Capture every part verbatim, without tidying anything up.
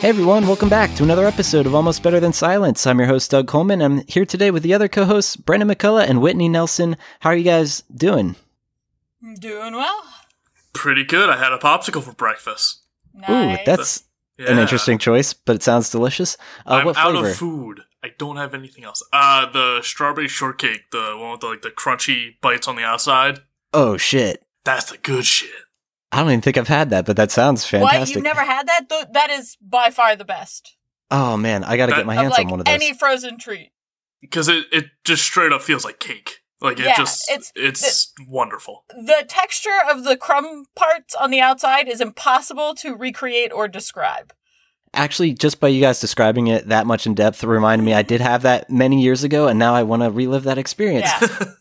Hey everyone, welcome back to another episode of Almost Better Than Silence. I'm your host, Doug Coleman. I'm here today with the other co-hosts, Brendan McCullough and Whitney Nelson. How are you guys doing? Doing well. Pretty good. I had a popsicle for breakfast. Nice. Ooh, that's yeah. an interesting choice, but it sounds delicious. Uh, I'm what out flavor? of food. I don't have anything else. Uh, the strawberry shortcake, the one with the, like, the crunchy bites on the outside. Oh, shit. That's the good shit. I don't even think I've had that, but that sounds fantastic. What? You've never had that? Th- that is by far the best. Oh, man. I got to get my hands like, on one of those. Any frozen treat. Because it, it just straight up feels like cake. Like, yeah, it just, it's, it's the, wonderful. The texture of the crumb parts on the outside is impossible to recreate or describe. Actually, just by you guys describing it that much in depth, reminded me I did have that many years ago, and now I want to relive that experience. Yeah.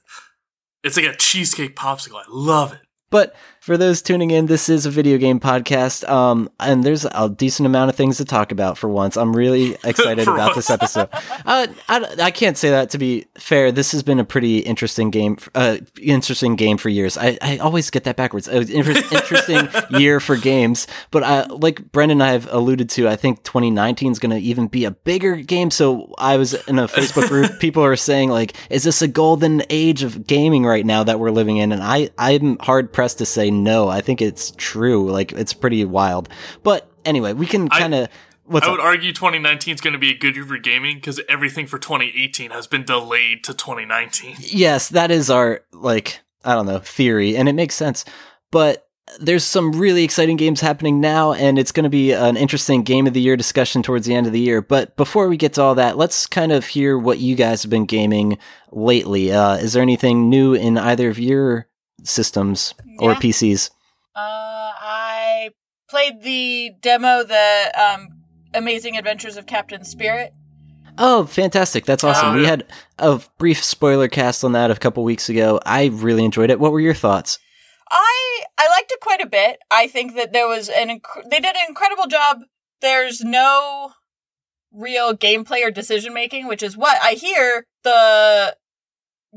It's like a cheesecake popsicle. I love it. But for those tuning in, this is a video game podcast, um, and there's a decent amount of things to talk about for once. I'm really excited about this episode. Uh, I, I can't say that to be fair. This has been a pretty interesting game, uh, interesting game for years. I, I always get that backwards. Uh, interesting year for games. But I, like Brendan and I have alluded to, I think twenty nineteen is going to even be a bigger game. So I was in a Facebook group. People are saying, like, is this a golden age of gaming right now that we're living in? And I, I'm hard-pressed to say no. I think it's true. Like, it's pretty wild. But anyway, we can kind of. I, I would up? argue twenty nineteen is going to be a good year for gaming because everything for twenty eighteen has been delayed to twenty nineteen. Yes, that is our, like, I don't know, theory, and it makes sense. But there's some really exciting games happening now, and it's going to be an interesting game of the year discussion towards the end of the year. But before we get to all that, let's kind of hear what you guys have been gaming lately. Uh, is there anything new in either of your systems or yeah. P Cs? Uh, I played the demo, the um, Amazing Adventures of Captain Spirit. Oh, fantastic. That's awesome. Um, we had a brief spoiler cast on that a couple weeks ago. I really enjoyed it. What were your thoughts? I I liked it quite a bit. I think that there was an inc- they did an incredible job. There's no real gameplay or decision making, which is what I hear the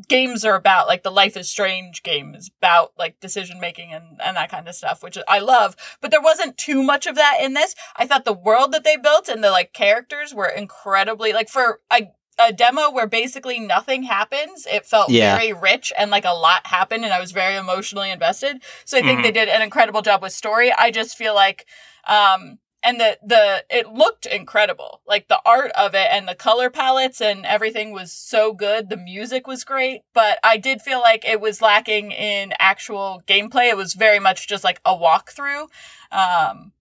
games are about. Like, the Life is Strange game is about, like, decision making and, and that kind of stuff, which I love. But there wasn't too much of that in this. I thought the world that they built and the, like, characters were incredibly, like, for a, a demo where basically nothing happens, it felt yeah. very rich and, like, a lot happened, and I was very emotionally invested. So I think mm-hmm. they did an incredible job with story. I just feel like, um, and the, the, it looked incredible. Like, the art of it and the color palettes and everything was so good. The music was great, but I did feel like it was lacking in actual gameplay. It was very much just like a walkthrough. Um,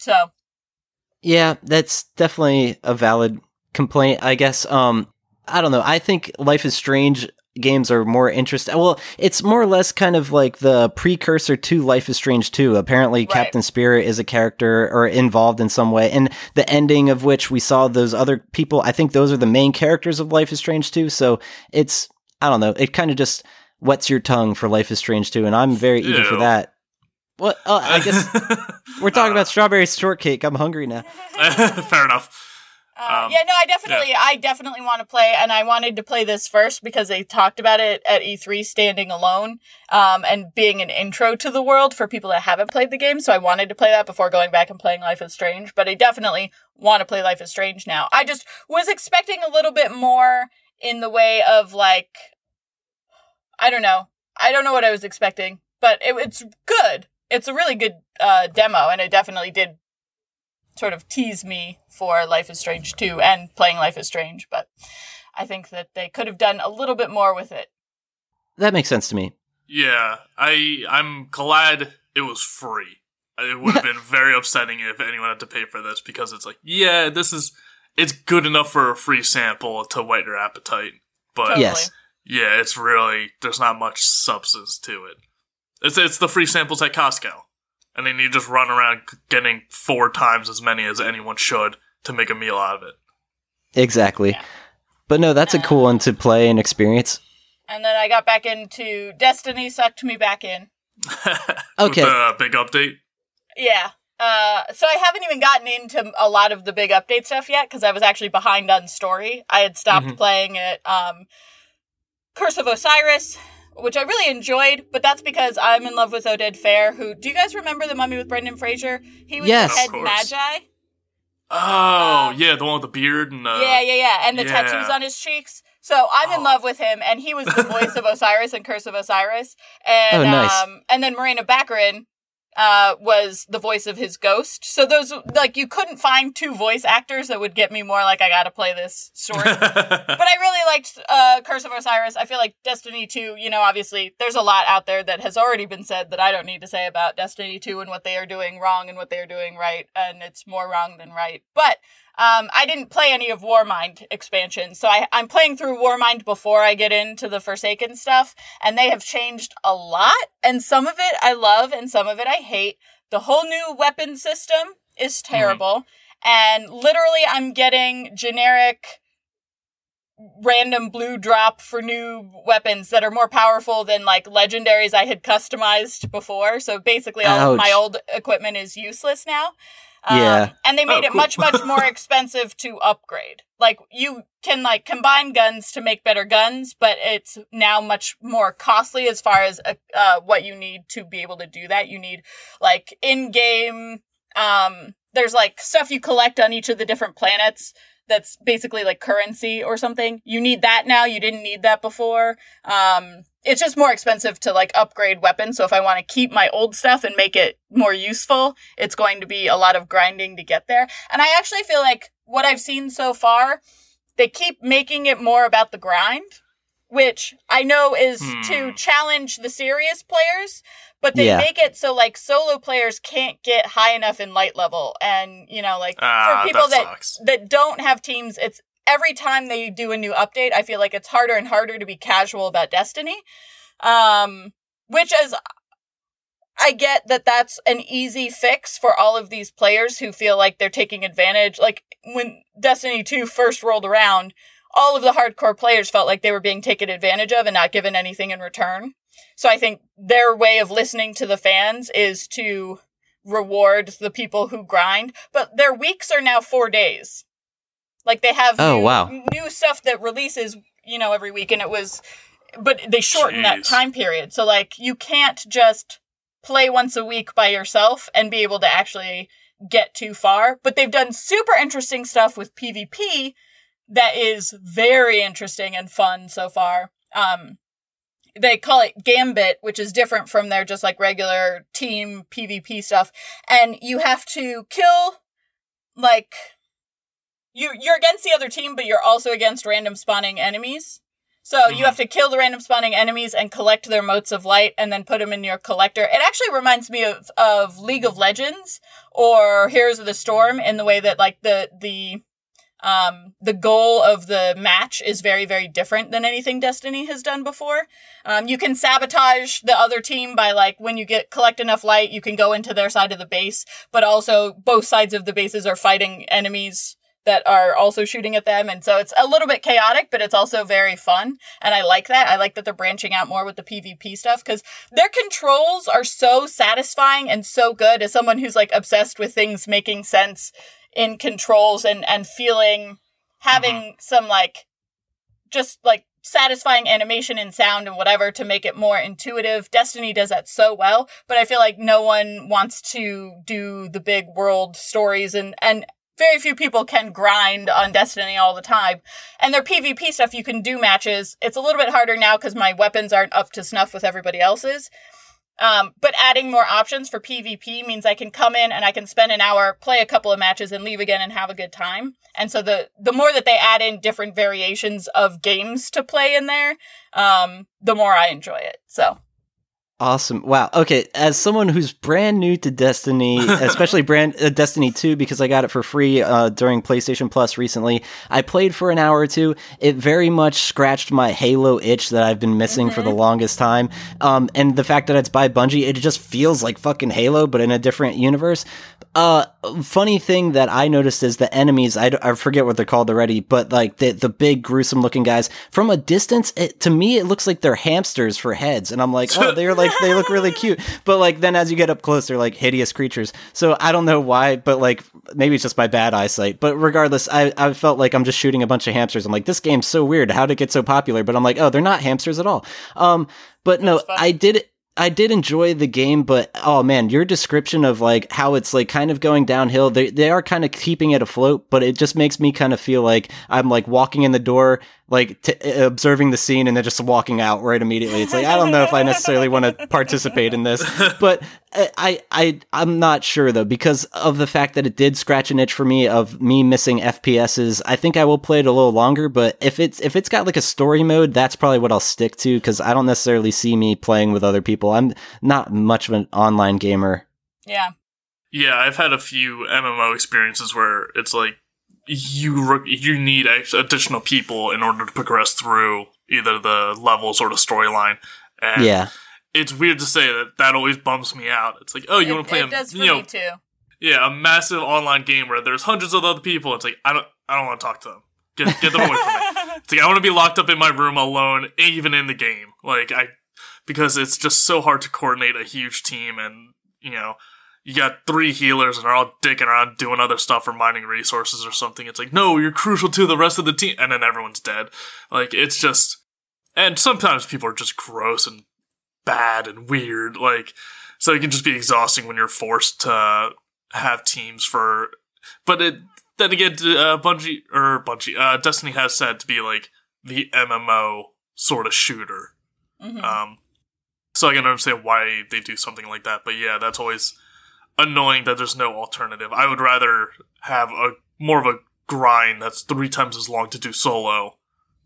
so. Yeah, that's definitely a valid complaint, I guess. Um, I don't know. I think Life is Strange games are more interesting. Well, it's more or less kind of like the precursor to Life is Strange two. Apparently, right. Captain Spirit is a character or involved in some way, and the ending of which we saw those other people. I think those are the main characters of Life is Strange two. So it's, I don't know, it kind of just wets your tongue for Life is Strange two, and I'm very eager Ew. for that. Well, uh, I guess we're talking about strawberry shortcake. I'm hungry now. Fair enough. Uh, um, yeah, no, I definitely, yeah. I definitely want to play, and I wanted to play this first because they talked about it at E three, standing alone, um, and being an intro to the world for people that haven't played the game. So I wanted to play that before going back and playing Life is Strange, but I definitely want to play Life is Strange now. I just was expecting a little bit more in the way of, like, I don't know. I don't know what I was expecting, but it, it's good. It's a really good uh, demo, and it definitely did sort of tease me for Life is Strange two and playing Life is Strange, but I think that they could have done a little bit more with it. That makes sense to me. Yeah, I, I'm glad it was free. It would have been very upsetting if anyone had to pay for this, because it's like, yeah, this is, it's good enough for a free sample to whet your appetite, but totally. Yes. Yeah, it's really, there's not much substance to it. It's, it's the free samples at Costco. And then you just run around getting four times as many as anyone should to make a meal out of it. Exactly. Yeah. But no, that's uh, a cool one to play and experience. And then I got back into Destiny, sucked me back in. Okay. With the big update? Yeah. Uh, so I haven't even gotten into a lot of the big update stuff yet because I was actually behind on story. I had stopped mm-hmm. playing it. Um, Curse of Osiris, which I really enjoyed, but that's because I'm in love with Oded Fehr, who, do you guys remember The Mummy with Brendan Fraser? He was yes. the head magi. Oh, um, yeah, the one with the beard and uh, yeah, yeah, yeah, and the yeah. tattoos on his cheeks. So I'm oh. in love with him, and he was the voice of Osiris in Curse of Osiris, and oh, nice. um, and then Morena Baccarin uh, was the voice of his ghost. So those, like, you couldn't find two voice actors that would get me more like I gotta play this story. But I really liked uh, Curse of Osiris. I feel like Destiny two. You know, obviously there's a lot out there that has already been said that I don't need to say about Destiny two and what they are doing wrong and what they are doing right, and it's more wrong than right, but. Um, I didn't play any of Warmind expansion, so I, I'm playing through Warmind before I get into the Forsaken stuff, and they have changed a lot, and some of it I love, and some of it I hate. The whole new weapon system is terrible, mm-hmm. and literally I'm getting generic random blue drop for new weapons that are more powerful than, like, legendaries I had customized before, so basically all Ouch. of my old equipment is useless now. Um, yeah. And they made oh, it cool. much, much more expensive to upgrade. Like, you can, like, combine guns to make better guns, but it's now much more costly as far as uh, uh, what you need to be able to do that. You need, like, in-game, um, there's, like, stuff you collect on each of the different planets that's basically, like, currency or something. You need that now. You didn't need that before. Um, it's just more expensive to, like, upgrade weapons. So if I want to keep my old stuff and make it more useful, it's going to be a lot of grinding to get there. And I actually feel like what I've seen so far, they keep making it more about the grind, which I know is hmm. to challenge the serious players, but they yeah. make it so, like, solo players can't get high enough in light level. And, you know, like, uh, for people that that, that don't have teams, it's every time they do a new update, I feel like it's harder and harder to be casual about Destiny, um, which is, I get that that's an easy fix for all of these players who feel like they're taking advantage. Like, when Destiny two first rolled around, all of the hardcore players felt like they were being taken advantage of and not given anything in return. So I think their way of listening to the fans is to reward the people who grind. But their weeks are now four days. Like, they have oh, new, wow. new stuff that releases, you know, every week. And it was, but they shortened Jeez. that time period. So, like, you can't just play once a week by yourself and be able to actually get too far. But they've done super interesting stuff with PvP that is very interesting and fun so far. Um, they call it Gambit, which is different from their just, like, regular team PvP stuff. And you have to kill, like, you, you're against the other team, but you're also against random spawning enemies. So mm-hmm. you have to kill the random spawning enemies and collect their motes of light and then put them in your collector. It actually reminds me of, of League of Legends or Heroes of the Storm in the way that, like, the the... Um, the goal of the match is very, very different than anything Destiny has done before. Um, you can sabotage the other team by, like, when you get collect enough light, you can go into their side of the base, but also both sides of the bases are fighting enemies that are also shooting at them. And so it's a little bit chaotic, but it's also very fun. And I like that. I like that they're branching out more with the PvP stuff because their controls are so satisfying and so good as someone who's, like, obsessed with things making sense in controls and, and feeling, having mm-hmm. some, like, just, like, satisfying animation and sound and whatever to make it more intuitive. Destiny does that so well, but I feel like no one wants to do the big world stories and, and very few people can grind on Destiny all the time. And their PvP stuff, you can do matches. It's a little bit harder now because my weapons aren't up to snuff with everybody else's. Um, but adding more options for PvP means I can come in and I can spend an hour, play a couple of matches, and leave again and have a good time. And so the the more that they add in different variations of games to play in there, um, the more I enjoy it. So awesome! Wow. Okay, as someone who's brand new to Destiny, especially brand uh, Destiny two, because I got it for free uh, during PlayStation Plus recently, I played for an hour or two. It very much scratched my Halo itch that I've been missing mm-hmm. for the longest time. Um, and the fact that it's by Bungie, it just feels like fucking Halo, but in a different universe. Uh, funny thing that I noticed is the enemies. I, I forget what they're called already, but like the the big gruesome looking guys from a distance, it, to me it looks like they're hamsters for heads, and I'm like, oh, they're like. They look really cute, but like then as you get up close they're like hideous creatures, so I don't know why, but like maybe it's just my bad eyesight, but regardless I, I felt like I'm just shooting a bunch of hamsters. I'm like, this game's so weird, how'd it get so popular? But I'm like, oh, they're not hamsters at all. Um but That's no funny. I did I did enjoy the game, but oh man, your description of like how it's like kind of going downhill, they they are kind of keeping it afloat, but it just makes me kind of feel like I'm like walking in the door, like t- observing the scene and then just walking out right immediately. It's like, I don't know if I necessarily want to participate in this, but I, I, I'm not sure though, because of the fact that it did scratch an itch for me of me missing F P S's. I think I will play it a little longer, but if it's, if it's got like a story mode, that's probably what I'll stick to. Cause I don't necessarily see me playing with other people. I'm not much of an online gamer. Yeah. Yeah. I've had a few M M O experiences where it's like, you re- you need additional people in order to progress through either the levels or the storyline. And yeah. It's weird to say that that always bums me out. It's like, oh, you want to play? It a, does for you me know, too. Yeah, a massive online game where there's hundreds of other people. It's like I don't, I don't want to talk to them. Get, get them away from me. It's like I want to be locked up in my room alone, even in the game. Like I, because it's just so hard to coordinate a huge team, and you know. You got three healers and they're all dicking around doing other stuff or mining resources or something. It's like, no, you're crucial to the rest of the team. And then everyone's dead. Like, it's just... And sometimes people are just gross and bad and weird. Like, so it can just be exhausting when you're forced to have teams for... But it, then again, uh, Bungie... Or Bungie... Uh, Destiny has said to be, like, the M M O sort of shooter. Mm-hmm. Um, so I can understand why they do something like that. But yeah, that's always... annoying that there's no alternative. I would rather have a more of a grind that's three times as long to do solo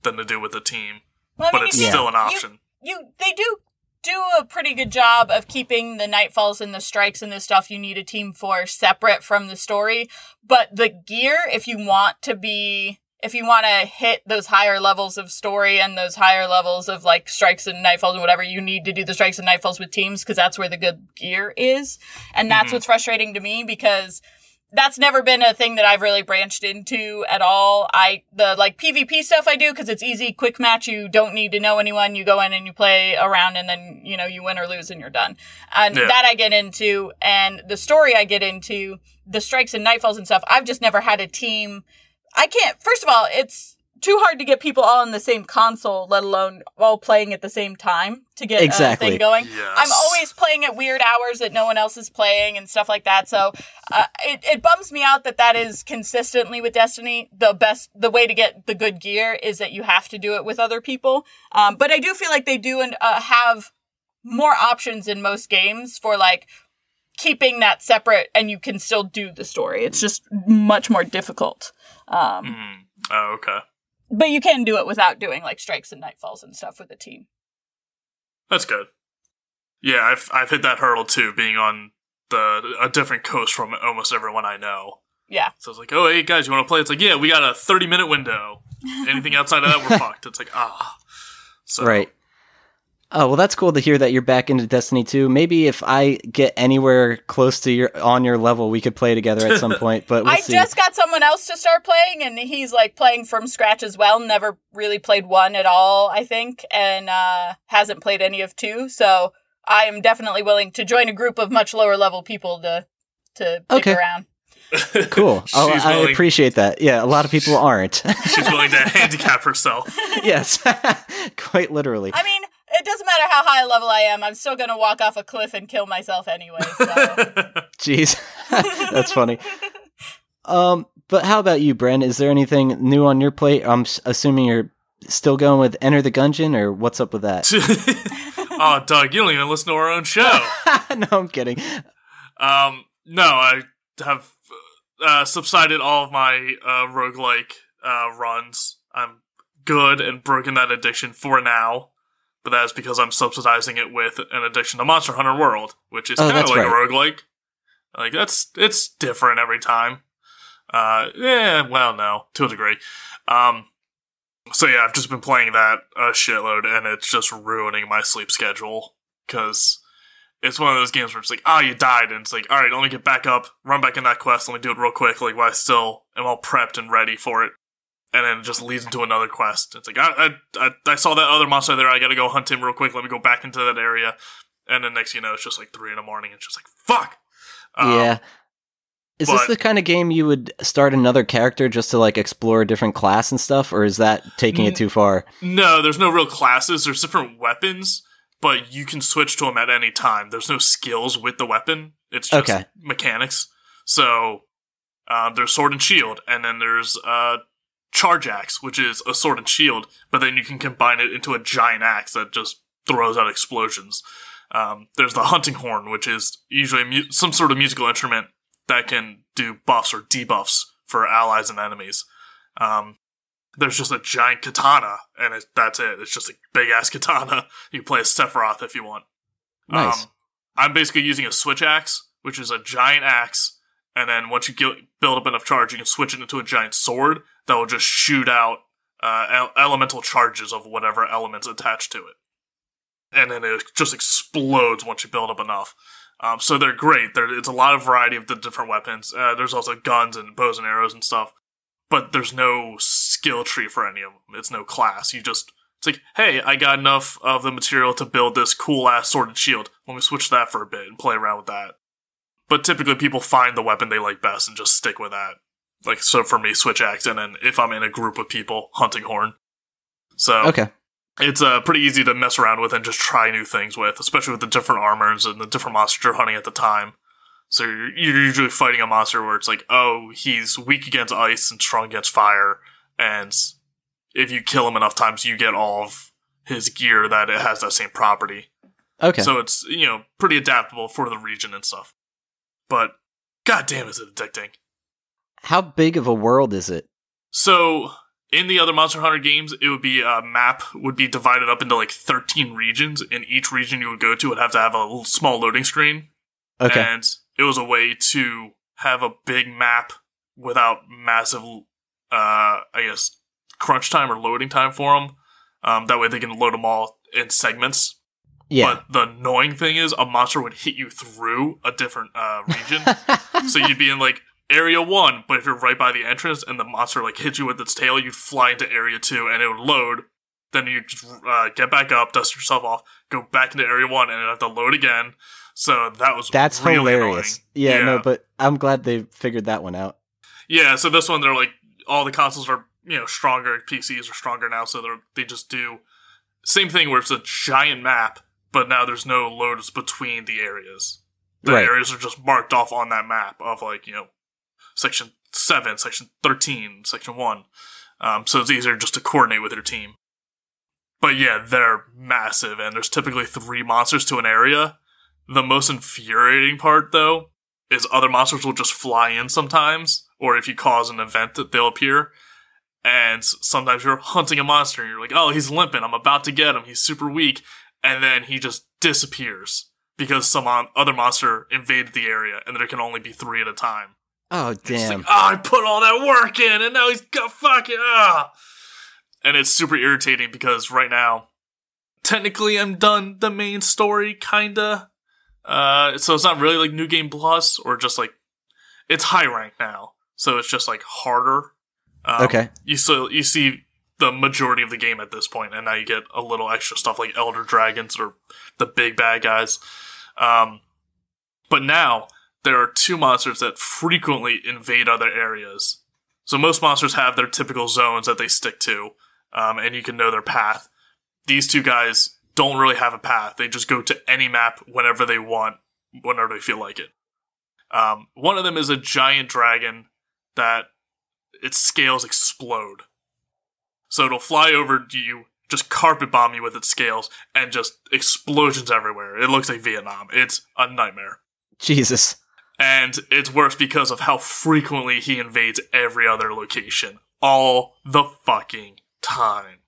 than to do with a team. Well, I mean, but it's you, still an option. You, you they do do a pretty good job of keeping the nightfalls and the strikes and the stuff you need a team for separate from the story. But the gear, if you want to be if you want to hit those higher levels of story and those higher levels of like strikes and nightfalls and whatever, you need to do the strikes and nightfalls with teams because that's where the good gear is. And that's mm-hmm. what's frustrating to me because that's never been a thing that I've really branched into at all. I, the like PvP stuff I do because it's easy, quick match. You don't need to know anyone. You go in and you play around and then, you know, you win or lose and you're done. And yeah. that I get into and the story I get into, the strikes and nightfalls and stuff. I've just never had a team. I can't, first of all, it's too hard to get people all on the same console, let alone all playing at the same time to get exactly. a thing going. Yes. I'm always playing at weird hours that no one else is playing and stuff like that. So uh, it, it bums me out that that is consistently with Destiny. The best, the way to get the good gear is that you have to do it with other people. Um, but I do feel like they do and uh, have more options in most games for like keeping that separate and you can still do the story. It's just much more difficult. Um, mm. Oh, okay. But you can do it without doing like strikes and nightfalls and stuff with a team. That's good. Yeah, I've I've hit that hurdle too, being on the a different coast from almost everyone I know. Yeah. So it's like, oh hey guys, you want to play? It's like, yeah, we got a thirty minute window. Anything outside of that, we're fucked. It's like ah. So. Right. Oh, well, that's cool to hear that you're back into Destiny two. Maybe if I get anywhere close to your on your level, we could play together at some point, but we'll I see. Just got someone else to start playing, and he's, like, playing from scratch as well. Never really played one at all, I think, and uh, hasn't played any of two. So I am definitely willing to join a group of much lower-level people to, to pick okay. around. Cool. Oh, I willing. Appreciate that. Yeah, a lot of people aren't. She's willing to handicap herself. Yes, quite literally. I mean... It doesn't matter how high level I am. I'm still going to walk off a cliff and kill myself anyway. So. Jeez. That's funny. Um, but how about you, Bren? Is there anything new on your plate? I'm assuming you're still going with Enter the Gungeon, or what's up with that? Oh, Doug, you don't even listen to our own show. No, I'm kidding. Um, no, I have uh, subsided all of my uh, roguelike uh, runs. I'm good and broken that addiction for now. But that's because I'm subsidizing it with an addiction to Monster Hunter World, which is oh, kind of like right. a roguelike. Like, that's, it's different every time. Uh, yeah, well, no, to a degree. Um, so yeah, I've just been playing that a shitload, and it's just ruining my sleep schedule, because it's one of those games where it's like, oh, you died, and it's like, alright, let me get back up, run back in that quest, let me do it real quick, like, while I still am all prepped and ready for it. And then it just leads into another quest. It's like, I, I I saw that other monster there. I gotta go hunt him real quick. Let me go back into that area. And then next, you know, it's just like three in the morning. It's just like, fuck. Um, yeah. Is but, this the kind of game you would start another character just to like explore a different class and stuff? Or is that taking n- it too far? No, there's no real classes. There's different weapons. but you can switch to them at any time. There's no skills with the weapon. It's just okay. mechanics. So uh, there's sword and shield, and then there's uh, charge axe, which is a sword and shield, but then you can combine it into a giant axe that just throws out explosions. Um, there's the hunting horn, which is usually mu- some sort of musical instrument that can do buffs or debuffs for allies and enemies. Um, there's just a giant katana, and it, that's it. It's just a big-ass katana. You play as Sephiroth if you want. Nice. Um, I'm basically using a switch axe, which is a giant axe, and then once you get, build up enough charge, you can switch it into a giant sword that will just shoot out uh, el- elemental charges of whatever element's attached to it. And then it just explodes once you build up enough. Um, so they're great. There, it's a lot of variety of the different weapons. Uh, there's also guns and bows and arrows and stuff. But there's no skill tree for any of them. It's no class. You just, it's like, hey, I got enough of the material to build this cool-ass sword and shield. Let me switch that for a bit and play around with that. But typically people find the weapon they like best and just stick with that. Like, so for me, switch axe, and then if I'm in a group of people, hunting horn. So, okay. It's uh, pretty easy to mess around with and just try new things with, especially with the different armors and the different monsters you're hunting at the time. So you're, you're usually fighting a monster where it's like, oh, he's weak against ice and strong against fire, and if you kill him enough times, you get all of his gear that it has that same property. Okay. So it's, you know, pretty adaptable for the region and stuff. But, goddamn, is it addicting. How big of a world is it? So... in the other Monster Hunter games, it would be a map would be divided up into like thirteen regions, and each region you would go to would have to have a little small loading screen. Okay. And it was a way to have a big map without massive, uh, I guess, crunch time or loading time for them. Um, that way they can load them all in segments. Yeah. But the annoying thing is a monster would hit you through a different uh, region. So you'd be in like... Area one, but if you're right by the entrance and the monster like hits you with its tail, you'd fly into Area two and it would load. Then you just uh, get back up, dust yourself off, go back into Area one, and have to load again. So that was that's really hilarious. Yeah, yeah, no, but I'm glad they figured that one out. Yeah, so this one they're like all the consoles are you know stronger, P Cs are stronger now, so they they just do same thing where it's a giant map, but now there's no loads between the areas. The right. areas are just marked off on that map of like you know. Section seven, Section thirteen, Section one. Um, so it's easier just to coordinate with your team. But yeah, they're massive, and there's typically three monsters to an area. The most infuriating part, though, is other monsters will just fly in sometimes, or if you cause an event, that they'll appear. And sometimes you're hunting a monster, and you're like, oh, he's limping, I'm about to get him, he's super weak. And then he just disappears, because some other monster invaded the area, and there can only be three at a time. Oh, damn. Like, oh, I put all that work in, and now he's got fucking... ah. And it's super irritating, because right now, technically I'm done the main story, kinda. Uh, so it's not really like New Game Plus, or just like... it's high rank now, so it's just like harder. Um, okay. You, so you see the majority of the game at this point, and now you get a little extra stuff like Elder Dragons, or the big bad guys. Um, but now... there are two monsters that frequently invade other areas. So most monsters have their typical zones that they stick to, um, and you can know their path. These two guys don't really have a path. They just go to any map whenever they want, whenever they feel like it. Um, one of them is a giant dragon that its scales explode. So it'll fly over to you, just carpet bomb you with its scales, and just explosions everywhere. It looks like Vietnam. It's a nightmare. Jesus. And it's worse because of how frequently he invades every other location. All the fucking time.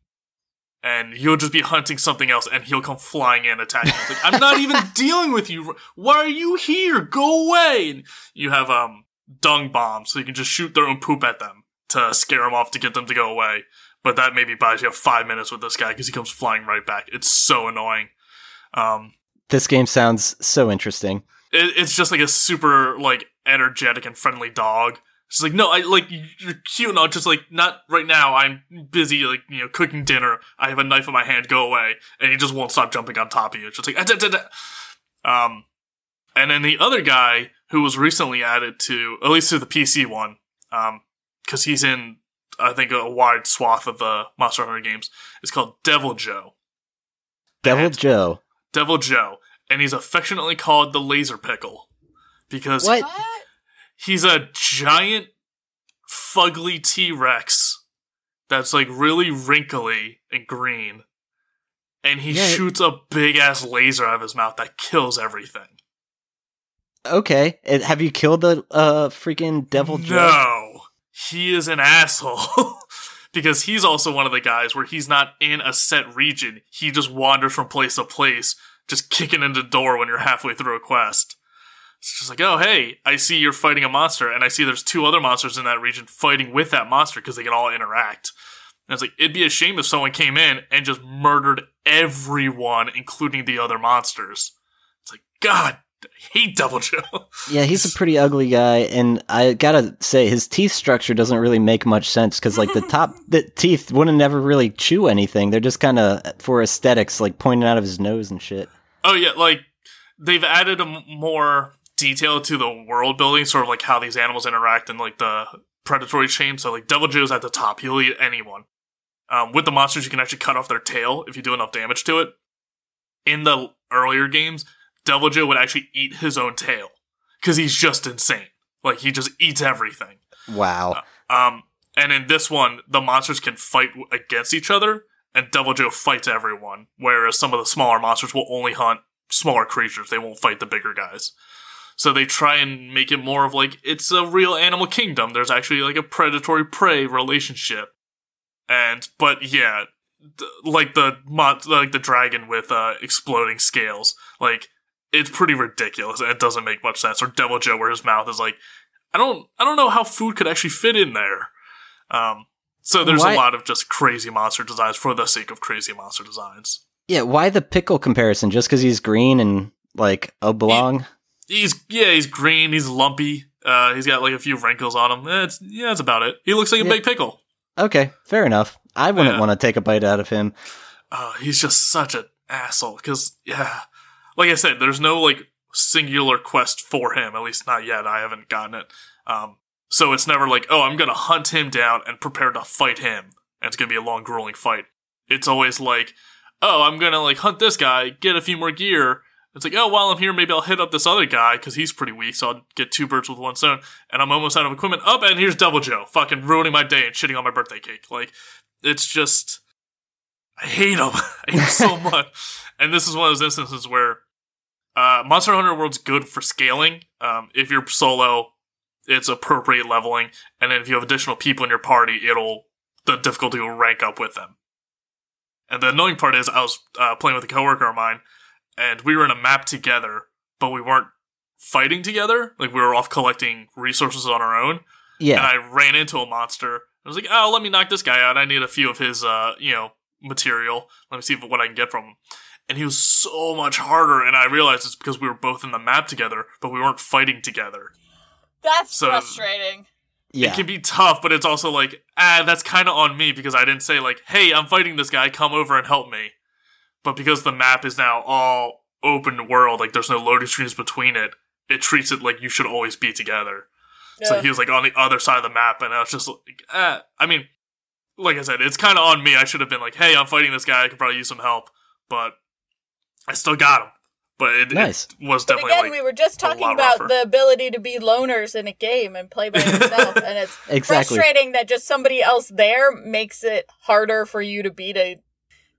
And you'll just be hunting something else, and he'll come flying in, attacking you. Like, I'm not even dealing with you! Why are you here? Go away! And you have, um, dung bombs, so you can just shoot their own poop at them to scare them off to get them to go away. But that maybe buys you five minutes with this guy, because he comes flying right back. It's so annoying. Um, this game sounds so interesting. It's just like a super like energetic and friendly dog. She's like, no, I like you're cute and all. Just like not right now. I'm busy, like you know, cooking dinner. I have a knife in my hand. Go away! And he just won't stop jumping on top of you. It's just like, ah, da, da, da. um, and then the other guy who was recently added to, at least to the P C one, um, because he's in, I think, a wide swath of the Monster Hunter games. It's called Devil Joe. Devil and Joe. Devil Joe, and he's affectionately called the Laser Pickle. Because what? He's a giant, fugly T-Rex that's, like, really wrinkly and green. And he yeah. shoots a big-ass laser out of his mouth that kills everything. Okay. Have you killed the uh, freaking Devil Joe? No. He is an asshole. Because he's also one of the guys where he's not in a set region. He just wanders from place to place, just kicking in the door when you're halfway through a quest. It's just like, oh, hey, I see you're fighting a monster, and I see there's two other monsters in that region fighting with that monster because they can all interact. And it's like, it'd be a shame if someone came in and just murdered everyone, including the other monsters. It's like, God, I hate Devil Joe. Yeah, he's a pretty ugly guy, and I gotta say, his teeth structure doesn't really make much sense, because, like, the top the teeth wouldn't ever really chew anything. They're just kind of, for aesthetics, like, pointing out of his nose and shit. Oh, yeah, like, they've added a m- more... detail to the world building, sort of like how these animals interact in like the predatory chain. So like Devil Joe's at the top, he'll eat anyone. Um, with the monsters, you can actually cut off their tail if you do enough damage to it. In the earlier games, Devil Joe would actually eat his own tail because he's just insane. Like he just eats everything. Wow. Uh, um, and in this one, the monsters can fight against each other, and Devil Joe fights everyone. Whereas some of the smaller monsters will only hunt smaller creatures; they won't fight the bigger guys. So they try and make it more of, like, it's a real Animal Kingdom. There's actually, like, a predatory-prey relationship. And, but, yeah, th- like the mon- like the dragon with uh, exploding scales. Like, it's pretty ridiculous, and it doesn't make much sense. Or Devil Joe, where his mouth is like, I don't I don't know how food could actually fit in there. Um, so there's Why- a lot of just crazy monster designs for the sake of crazy monster designs. Yeah, why the pickle comparison? Just because he's green and, like, oblong? It- He's, yeah, he's green, he's lumpy, uh, he's got, like, a few wrinkles on him. Eh, it's, yeah, that's about it. He looks like a yeah. big pickle. Okay, fair enough. I wouldn't yeah. want to take a bite out of him. Uh, he's just such an asshole, because, yeah, like I said, there's no, like, singular quest for him, at least not yet, I haven't gotten it. Um, so it's never like, oh, I'm gonna hunt him down and prepare to fight him, and it's gonna be a long, grueling fight. It's always like, oh, I'm gonna, like, hunt this guy, get a few more gear. It's like, oh, while I'm here, maybe I'll hit up this other guy, because he's pretty weak, so I'll get two birds with one stone, and I'm almost out of equipment. Up, oh, and here's Devil Joe, fucking ruining my day and shitting on my birthday cake. Like, it's just... I hate him. I hate him so much. And this is one of those instances where uh, Monster Hunter World's good for scaling. Um, if you're solo, it's appropriate leveling, and then if you have additional people in your party, it'll... the difficulty will rank up with them. And the annoying part is, I was uh, playing with a coworker of mine, and we were in a map together, but we weren't fighting together. Like, we were off collecting resources on our own. Yeah. And I ran into a monster. I was like, oh, let me knock this guy out. I need a few of his, uh, you know, material. Let me see what I can get from him. And he was so much harder, and I realized it's because we were both in the map together, but we weren't fighting together. That's so frustrating. Yeah. It can be tough, but it's also like, ah, that's kind of on me, because I didn't say, like, hey, I'm fighting this guy, come over and help me. But because the map is now all open world, like there's no loading screens between it, it treats it like you should always be together. Yeah. So he was like on the other side of the map, and I was just like, eh. I mean, like I said, it's kind of on me. I should have been like, hey, I'm fighting this guy, I could probably use some help, but I still got him. But it, nice. it was definitely but again, like, we were just talking about rougher. the ability to be loners in a game and play by yourself, and it's exactly. frustrating that just somebody else there makes it harder for you to beat a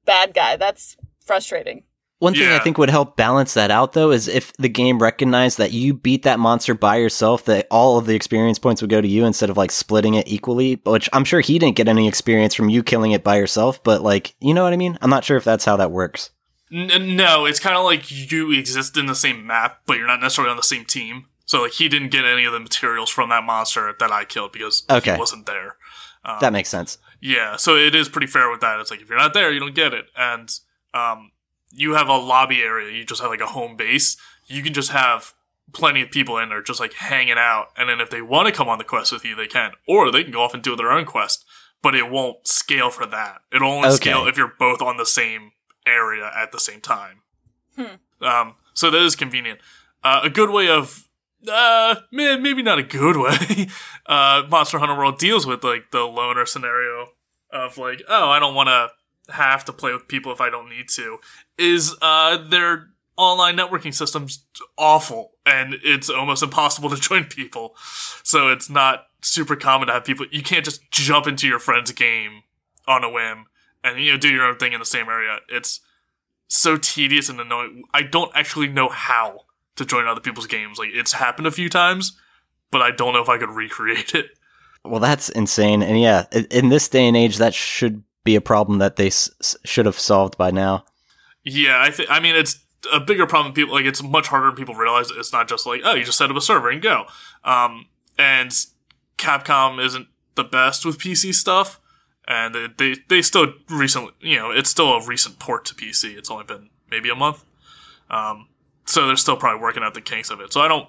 bad guy. That's frustrating. One thing yeah. I think would help balance that out, though, is if the game recognized that you beat that monster by yourself, that all of the experience points would go to you instead of, like, splitting it equally, which I'm sure he didn't get any experience from you killing it by yourself, but, like, you know what I mean? I'm not sure if that's how that works. N- no, it's kind of like you exist in the same map, but you're not necessarily on the same team. So, like, he didn't get any of the materials from that monster that I killed because okay. he wasn't there. Um, that makes sense. Yeah, so it is pretty fair with that. It's like, if you're not there, you don't get it. And... Um, you have a lobby area, you just have like a home base, you can just have plenty of people in there just like hanging out, and then if they want to come on the quest with you, they can, or they can go off and do their own quest, but it won't scale for that. It'll only okay. scale if you're both on the same area at the same time. Hmm. Um, so that is convenient. Uh, a good way of, uh, man, maybe not a good way, uh, Monster Hunter World deals with like the loner scenario of like, oh, I don't want to have to play with people if I don't need to, is uh, their online networking system's awful, and it's almost impossible to join people. So it's not super common to have people. You can't just jump into your friend's game on a whim and, you know, do your own thing in the same area. It's so tedious and annoying. I don't actually know how to join other people's games. Like, it's happened a few times, but I don't know if I could recreate it. Well, that's insane. And yeah, in this day and age, that should be a problem that they s- should have solved by now. Yeah, I think, I mean, it's a bigger problem. People, like, it's much harder when people realize it's not just like, oh, you just set up a server and go. Um, and Capcom isn't the best with P C stuff. And they, they, they still recently, you know, it's still a recent port to P C. It's only been maybe a month. Um, so they're still probably working out the kinks of it. So I don't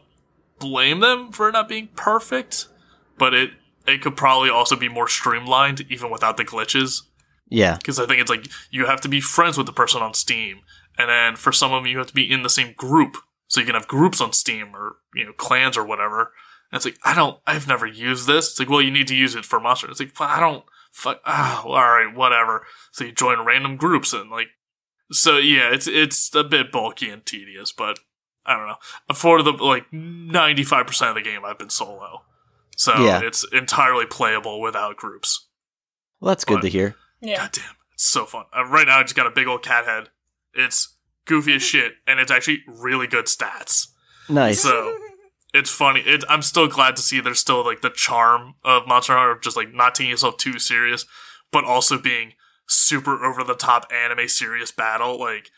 blame them for not being perfect, but it, it could probably also be more streamlined even without the glitches. Yeah. Because I think it's like, you have to be friends with the person on Steam. And then for some of them, you have to be in the same group. So you can have groups on Steam or, you know, clans or whatever. And it's like, I don't, I've never used this. It's like, well, you need to use it for Monster. It's like, well, I don't. Fuck, oh, all right, whatever. So you join random groups and, like, so yeah, it's it's a bit bulky and tedious, but I don't know. For the, like, ninety-five percent of the game, I've been solo. So yeah. It's entirely playable without groups. Well, that's but, good to hear. Yeah. God damn, it's so fun. Uh, right now, I just got a big old cat head. It's goofy as shit, and it's actually really good stats. Nice. So it's funny. It, I'm still glad to see there's still, like, the charm of Monster Hunter, of just, like, not taking yourself too serious, but also being super over-the-top anime serious battle. Like,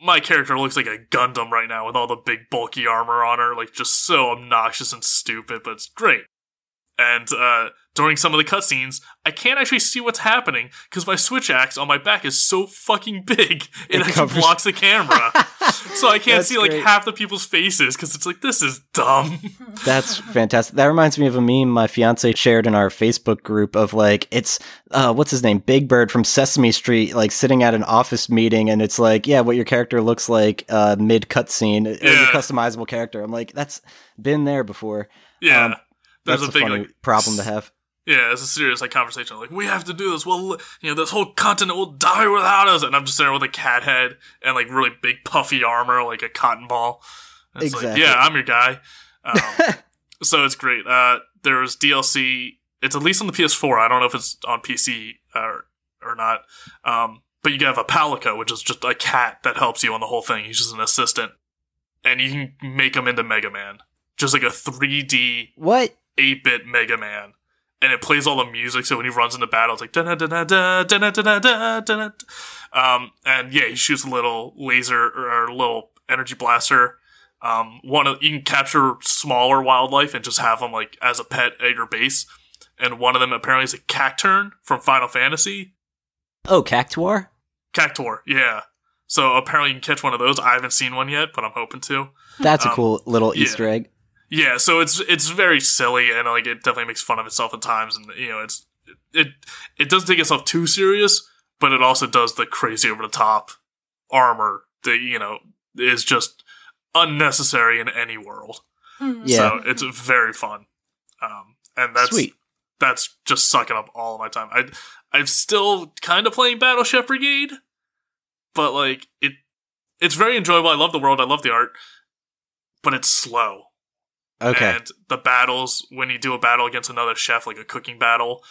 my character looks like a Gundam right now with all the big bulky armor on her. Like, just so obnoxious and stupid, but it's great. And uh, during some of the cutscenes, I can't actually see what's happening because my Switch Axe on my back is so fucking big, it, it actually covers- blocks the camera. So I can't That's see, like, great. half the people's faces because it's like, this is dumb. That's fantastic. That reminds me of a meme my fiance shared in our Facebook group of, like, it's, uh, what's his name? Big Bird from Sesame Street, like, sitting at an office meeting, and it's like, yeah, what your character looks like uh, mid-cutscene is yeah. a customizable character. I'm like, that's been there before. Yeah. Um, That's, That's a, a big, funny like, problem to have. Yeah, it's a serious, like, conversation. Like, we have to do this. Well, you know, this whole continent will die without us. And I'm just sitting there with a cat head and, like, really big puffy armor, like a cotton ball. And it's exactly. Like, yeah, I'm your guy. Um, so it's great. Uh, there's D L C. It's at least on the P S four. I don't know if it's on P C or, or not. Um, but you have a Palico, which is just a cat that helps you on the whole thing. He's just an assistant. And you can make him into Mega Man. Just like a three D... What? eight-bit Mega Man, and it plays all the music, so when he runs into battle, it's like da da da da da da da da. Um, and yeah, he shoots a little laser or a little energy blaster. Um, one of you can capture smaller wildlife and just have them, like, as a pet at your base. And one of them apparently is a Cacturn from Final Fantasy. Oh, Cactuar? Cactuar, yeah. So apparently you can catch one of those. I haven't seen one yet, but I'm hoping to. That's um, a cool little yeah. Easter egg. Yeah, so it's it's very silly, and, like, it definitely makes fun of itself at times, and, you know, it's it it doesn't take itself too serious, but it also does the crazy over the top armor that, you know, is just unnecessary in any world. Yeah. So it's very fun, um, and that's Sweet. that's just sucking up all of my time. I I'm still kind of playing Battleship Brigade, but, like, it it's very enjoyable. I love the world, I love the art, but it's slow. Okay. And the battles, when you do a battle against another chef, like a cooking battle,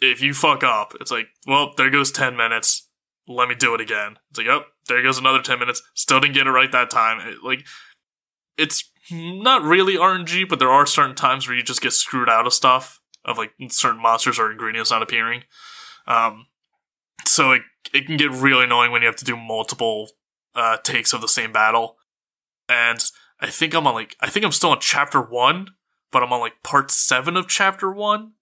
if you fuck up, it's like, well, there goes ten minutes. Let me do it again. It's like, oh, there goes another ten minutes. Still didn't get it right that time. It, like, it's not really R N G, but there are certain times where you just get screwed out of stuff, of, like, certain monsters or ingredients not appearing. Um, so it, it can get really annoying when you have to do multiple uh, takes of the same battle. And... I think I'm on, like, I think I'm still on chapter one, but I'm on, like, part seven of chapter one,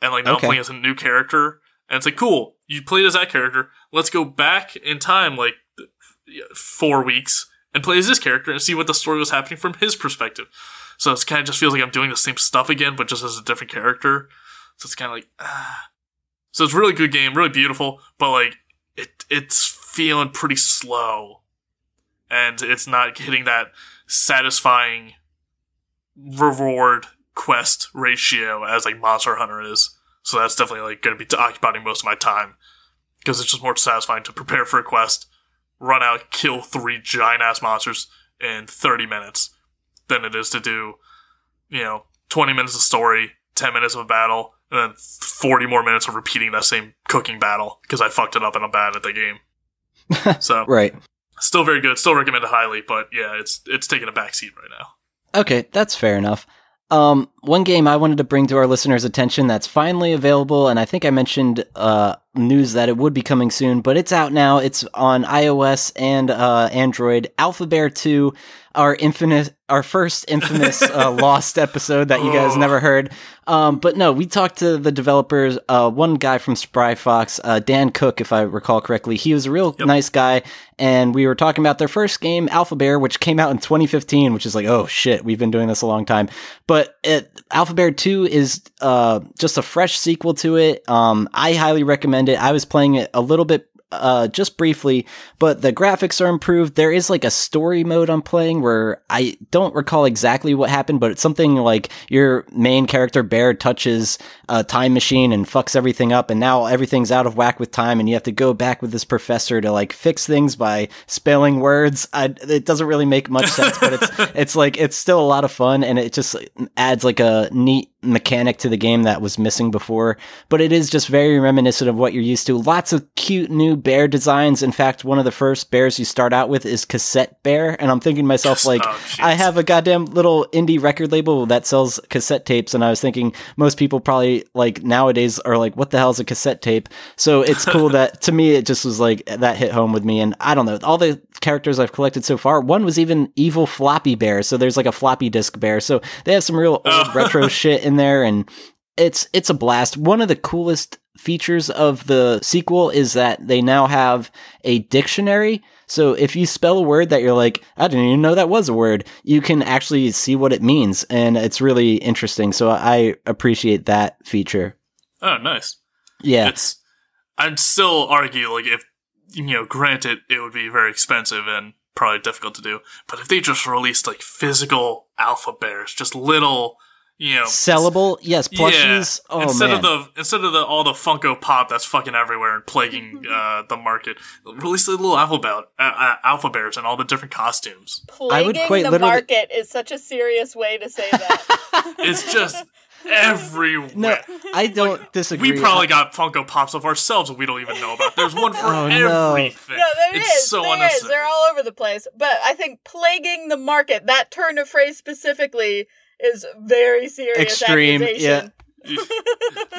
and, like, now okay. I'm playing as a new character, and it's like, cool, you played as that character, let's go back in time, like, four weeks, and play as this character, and see what the story was happening from his perspective. So it's kind of just feels like I'm doing the same stuff again, but just as a different character, so it's kind of like, ah. So it's a really good game, really beautiful, but, like, it it's feeling pretty slow, and it's not hitting that satisfying reward quest ratio as, like, Monster Hunter is. So that's definitely, like, going to be occupying most of my time. because it's just more satisfying to prepare for a quest, run out, kill three giant-ass monsters in thirty minutes than it is to do, you know, twenty minutes of story, ten minutes of a battle, and then forty more minutes of repeating that same cooking battle, because I fucked it up and I'm bad at the game. So right. Still very good, still recommend it highly, but yeah, it's it's taking a backseat right now. Okay, that's fair enough. Um, one game I wanted to bring to our listeners' attention that's finally available, and I think I mentioned uh, news that it would be coming soon, but it's out now. It's on iOS and uh, Android. Alpha Bear two, our infamous, our first infamous uh, Lost episode that you guys never heard. Um, but no, we talked to the developers. Uh, one guy from Spry Fox, uh, Dan Cook, if I recall correctly. He was a real yep. nice guy, and we were talking about their first game, Alpha Bear, which came out in twenty fifteen, which is like, oh shit, we've been doing this a long time. But it, Alpha Bear two is uh, just a fresh sequel to it. Um, I highly recommend it. I was playing it a little bit Uh, just briefly, but the graphics are improved. There is like a story mode I'm playing where I don't recall exactly what happened, but it's something like your main character Bear touches a time machine and fucks everything up, and now everything's out of whack with time, and you have to go back with this professor to like fix things by spelling words. I, it doesn't really make much sense, but it's it's like it's still a lot of fun, and it just adds like a neat mechanic to the game that was missing before. But it is just very reminiscent of what you're used to. Lots of cute new bear designs. In fact, one of the first bears you start out with is Cassette Bear, and I'm thinking to myself, like, oh, I have a goddamn little indie record label that sells cassette tapes, and I was thinking most people probably like nowadays are like, what the hell is a cassette tape? So it's cool that to me it just was like that hit home with me. And I don't know, all the characters I've collected so far, one was even evil floppy bear, so there's like a floppy disk bear, so they have some real old oh. retro shit in there, and it's it's a blast. One of the coolest features of the sequel is that they now have a dictionary. So if you spell a word that you're like, I didn't even know that was a word, you can actually see what it means, and it's really interesting. So I appreciate that feature. Oh, nice. Yeah. It's, I'd still argue, like, if, you know, granted, it would be very expensive and probably difficult to do, but if they just released, like, physical Alpha Bears, just little... You know, sellable, yes, plushies. Yeah. Oh, instead man. of the instead of the all the Funko Pop that's fucking everywhere and plaguing uh, the market, release the little alpha, uh, uh, alpha bears and all the different costumes. Plaguing I would quite the literally... market is such a serious way to say that. It's just everywhere. No, I don't like, disagree. We probably got Funko Pops of ourselves that we don't even know about. There's one for oh, everything. No, no there it's is. So there is. They're all over the place. But I think plaguing the market, that turn of phrase specifically, is very serious. Extreme, yeah.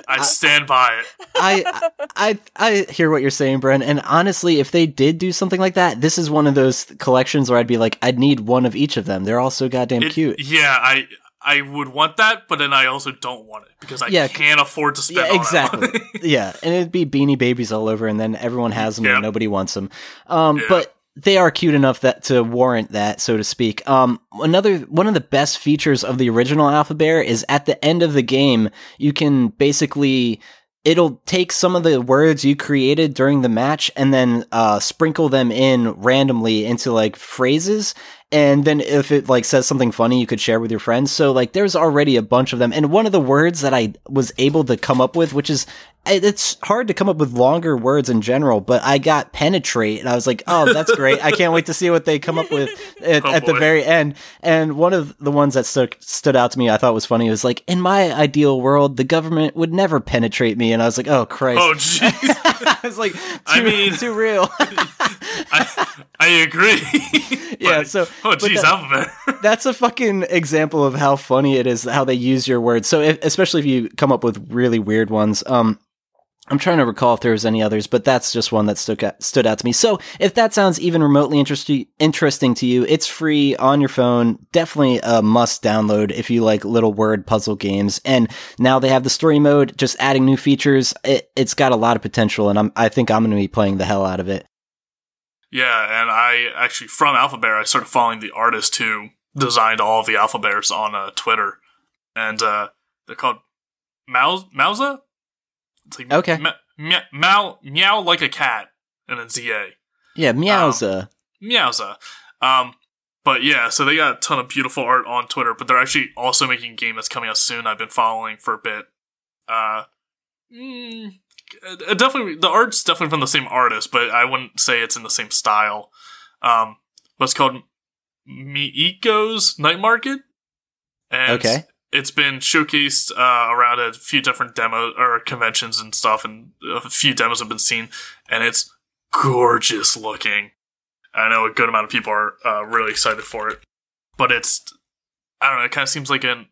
I stand by it. I, I I hear what you're saying, Bren, and honestly, if they did do something like that, this is one of those collections where I'd be like, I'd need one of each of them. They're all so goddamn it, cute. Yeah, I I would want that, but then I also don't want it, because I yeah, can't afford to spend yeah, all exactly. that money. Yeah, and it'd be Beanie Babies all over, and then everyone has them yep. and nobody wants them. Um, yeah. But... they are cute enough that to warrant that, so to speak. Um, another one of the best features of the original Alpha Bear is at the end of the game, you can basically... it'll take some of the words you created during the match and then uh, sprinkle them in randomly into, like, phrases. And then if it, like, says something funny, you could share with your friends. So, like, there's already a bunch of them. And one of the words that I was able to come up with, which is... it's hard to come up with longer words in general, but I got penetrate, and I was like, oh, that's great. I can't wait to see what they come up with at, oh, at the very end. And one of the ones that stu- stood out to me I thought was funny was like, in my ideal world, the government would never penetrate me. And I was like, oh, Christ. Oh, jeez. I was like, too, I mean, too real. I, I agree. But, yeah, so... oh, jeez, that, Alpha Bear. That's a fucking example of how funny it is, how they use your words. So, if, especially if you come up with really weird ones. Um... I'm trying to recall if there was any others, but that's just one that stuck out, stood out to me. So if that sounds even remotely interesting interesting to you, it's free on your phone. Definitely a must download if you like little word puzzle games. And now they have the story mode, just adding new features. It, it's got a lot of potential, and I'm, I think I'm going to be playing the hell out of it. Yeah, and I actually, from Alpha Bear, I started following the artist who designed all of the Alpha Bears on uh, Twitter. And uh, they're called Mowza? It's like, okay. Me- me- meow, meow like a cat, and then Z A. Yeah, Mowza. Um, Mowza. Um, but yeah, so they got a ton of beautiful art on Twitter, but they're actually also making a game that's coming out soon. I've been following for a bit. Uh, mm, uh, definitely the art's definitely from the same artist, but I wouldn't say it's in the same style. Um, what's called Miiko's Night Market, and okay. it's been showcased uh, around a few different demos or conventions and stuff, and a few demos have been seen, and it's gorgeous looking. I know a good amount of people are uh, really excited for it, but it's I don't know. It kind of seems like an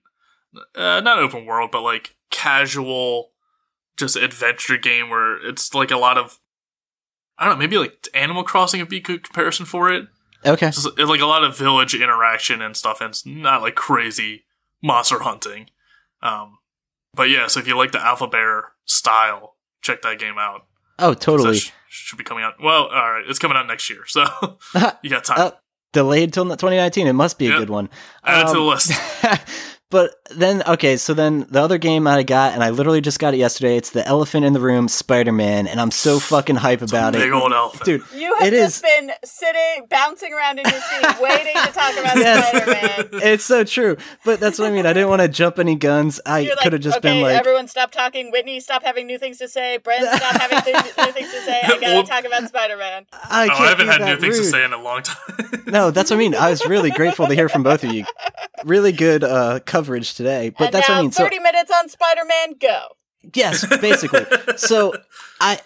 uh, not open world, but like casual, just adventure game where it's like a lot of I don't know. Maybe like Animal Crossing would be a good comparison for it. Okay, it's like a lot of village interaction and stuff, and it's not like crazy monster hunting. Um, but yeah, so if you like the Alpha Bear style, check that game out. Oh, totally. Sh- should be coming out. Well, all right, it's coming out next year, so you got time. Uh, delayed till twenty nineteen. It must be yep. a good one. Add um, it to the list. But then, okay, so then the other game I got, and I literally just got it yesterday, it's the elephant in the room, Spider-Man, and I'm so fucking hype it's about a big it. Big old elephant. Dude, you have it just is. been sitting, bouncing around in your seat, waiting to talk about yes. Spider-Man. It's so true. But that's what I mean. I didn't want to jump any guns. I like, could have just okay, been like... everyone stop talking. Whitney, stop having new things to say. Brent, stop having th- new things to say. I gotta well, talk about Spider-Man. I, can't oh, I haven't had new rude. things to say in a long time. No, that's what I mean. I was really grateful to hear from both of you. Really good uh, coverage today, but and that's now what I mean. thirty so, minutes on Spider-Man, go. Yes, basically. So, I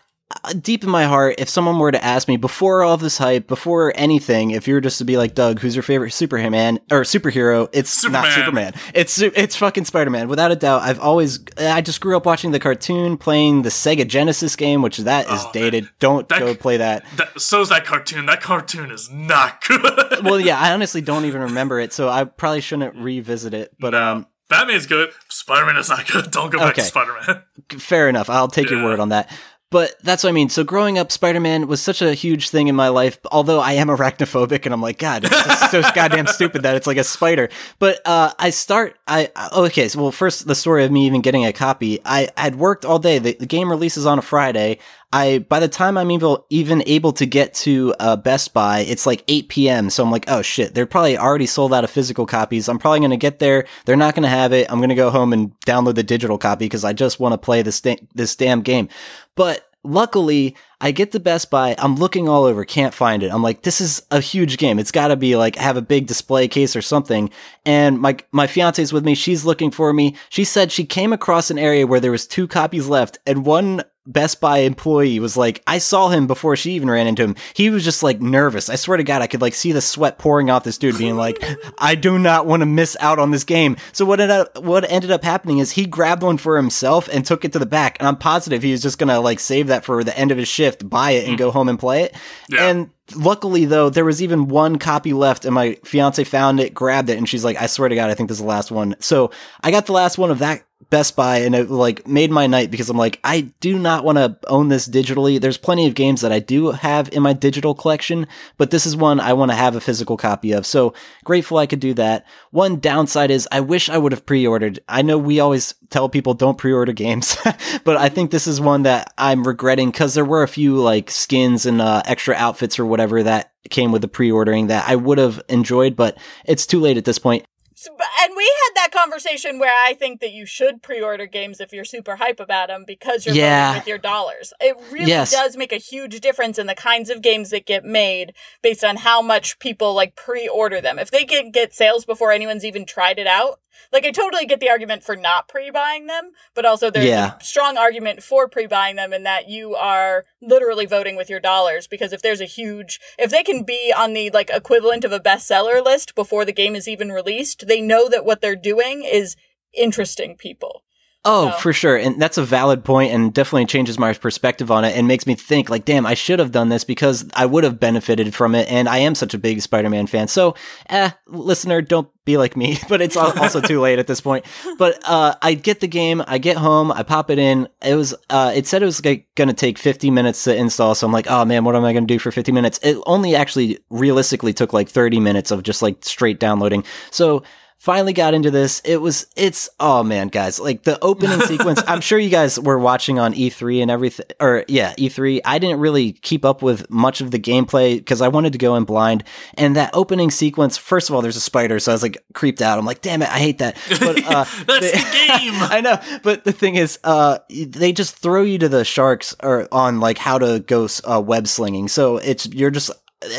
deep in my heart, if someone were to ask me before all this hype, before anything, if you were just to be like, Doug, who's your favorite Superman or superhero? It's Superman. not Superman. It's it's fucking Spider-Man, without a doubt. I've always I just grew up watching the cartoon, playing the Sega Genesis game, which that is oh, dated. Man. Don't that, go play that. that. So's that cartoon. That cartoon is not good. Well, yeah, I honestly don't even remember it, so I probably shouldn't revisit it. But no. um. Batman's good. Spider-Man is not good. Don't go back okay. to Spider-Man. Fair enough. I'll take yeah. your word on that. But that's what I mean. So growing up, Spider-Man was such a huge thing in my life, although I am arachnophobic and I'm like, God, it's so goddamn stupid that it's like a spider. But uh, I start, I okay, so well, first, the story of me even getting a copy. I had worked all day. The, the game releases on a Friday. I By the time I'm able, even able to get to uh, Best Buy, it's like eight p.m. So I'm like, oh, shit, they're probably already sold out of physical copies. I'm probably going to get there. They're not going to have it. I'm going to go home and download the digital copy because I just want to play this thing, this damn game. But luckily, I get to Best Buy. I'm looking all over. Can't find it. I'm like, this is a huge game. It's got to be like have a big display case or something. And my my fiance's with me. She's looking for me. She said she came across an area where there was two copies left and one Best Buy employee was like, I saw him before she even ran into him. He was just like nervous. I swear to God, I could like see the sweat pouring off this dude being like, I do not want to miss out on this game. So what ended up, what ended up happening is he grabbed one for himself and took it to the back. And I'm positive he was just going to like save that for the end of his shift, buy it and go home and play it. Yeah. And luckily, though, there was even one copy left, and my fiance found it, grabbed it, and she's like, I swear to God, I think this is the last one. So I got the last one of that Best Buy, and it like made my night because I'm like, I do not want to own this digitally. There's plenty of games that I do have in my digital collection, but this is one I want to have a physical copy of. So grateful I could do that. One downside is I wish I would have pre-ordered. I know we always tell people don't pre-order games, but I think this is one that I'm regretting because there were a few like skins and uh, extra outfits or whatever. whatever that came with the pre-ordering that I would have enjoyed, but it's too late at this point. So, and we had that conversation where I think that you should pre-order games if you're super hype about them because you're yeah. voting with your dollars. It really yes. does make a huge difference in the kinds of games that get made based on how much people like pre-order them. If they can get sales before anyone's even tried it out, like I totally get the argument for not pre-buying them, but also there's yeah. a strong argument for pre-buying them in that you are literally voting with your dollars because if there's a huge, if they can be on the like equivalent of a bestseller list before the game is even released, they know that what they're doing is interesting people. Oh, so. For sure. And that's a valid point and definitely changes my perspective on it and makes me think like, damn, I should have done this because I would have benefited from it. And I am such a big Spider-Man fan. So, eh, listener, don't be like me, but it's also too late at this point. But uh, I get the game. I get home. I pop it in. It was. Uh, it said it was like, going to take fifty minutes to install. So I'm like, oh, man, what am I going to do for fifty minutes? It only actually realistically took like thirty minutes of just like straight downloading. So Finally got into this. It was, it's, oh man, guys, like the opening sequence, I'm sure you guys were watching on E three and everything, or yeah, E three. I didn't really keep up with much of the gameplay because I wanted to go in blind. And that opening sequence, first of all, there's a spider. So I was like creeped out. I'm like, damn it, I hate that. But, uh, That's they, the game. I know. But the thing is, uh, they just throw you to the sharks or on like how to go uh, web slinging. So it's, you're just,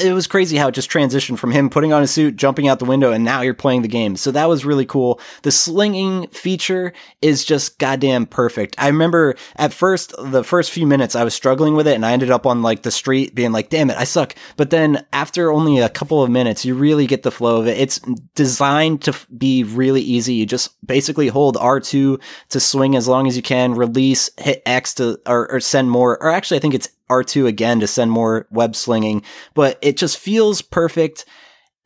it was crazy how it just transitioned from him putting on a suit, jumping out the window, and now you're playing the game. So that was really cool. The slinging feature is just goddamn perfect. I remember at first, the first few minutes, I was struggling with it, and I ended up on like the street being like, damn it, I suck. But then after only a couple of minutes, you really get the flow of it. It's designed to be really easy. You just basically hold R two to swing as long as you can, release, hit X to, or, or send more, or actually I think it's R two again to send more web slinging, but it just feels perfect.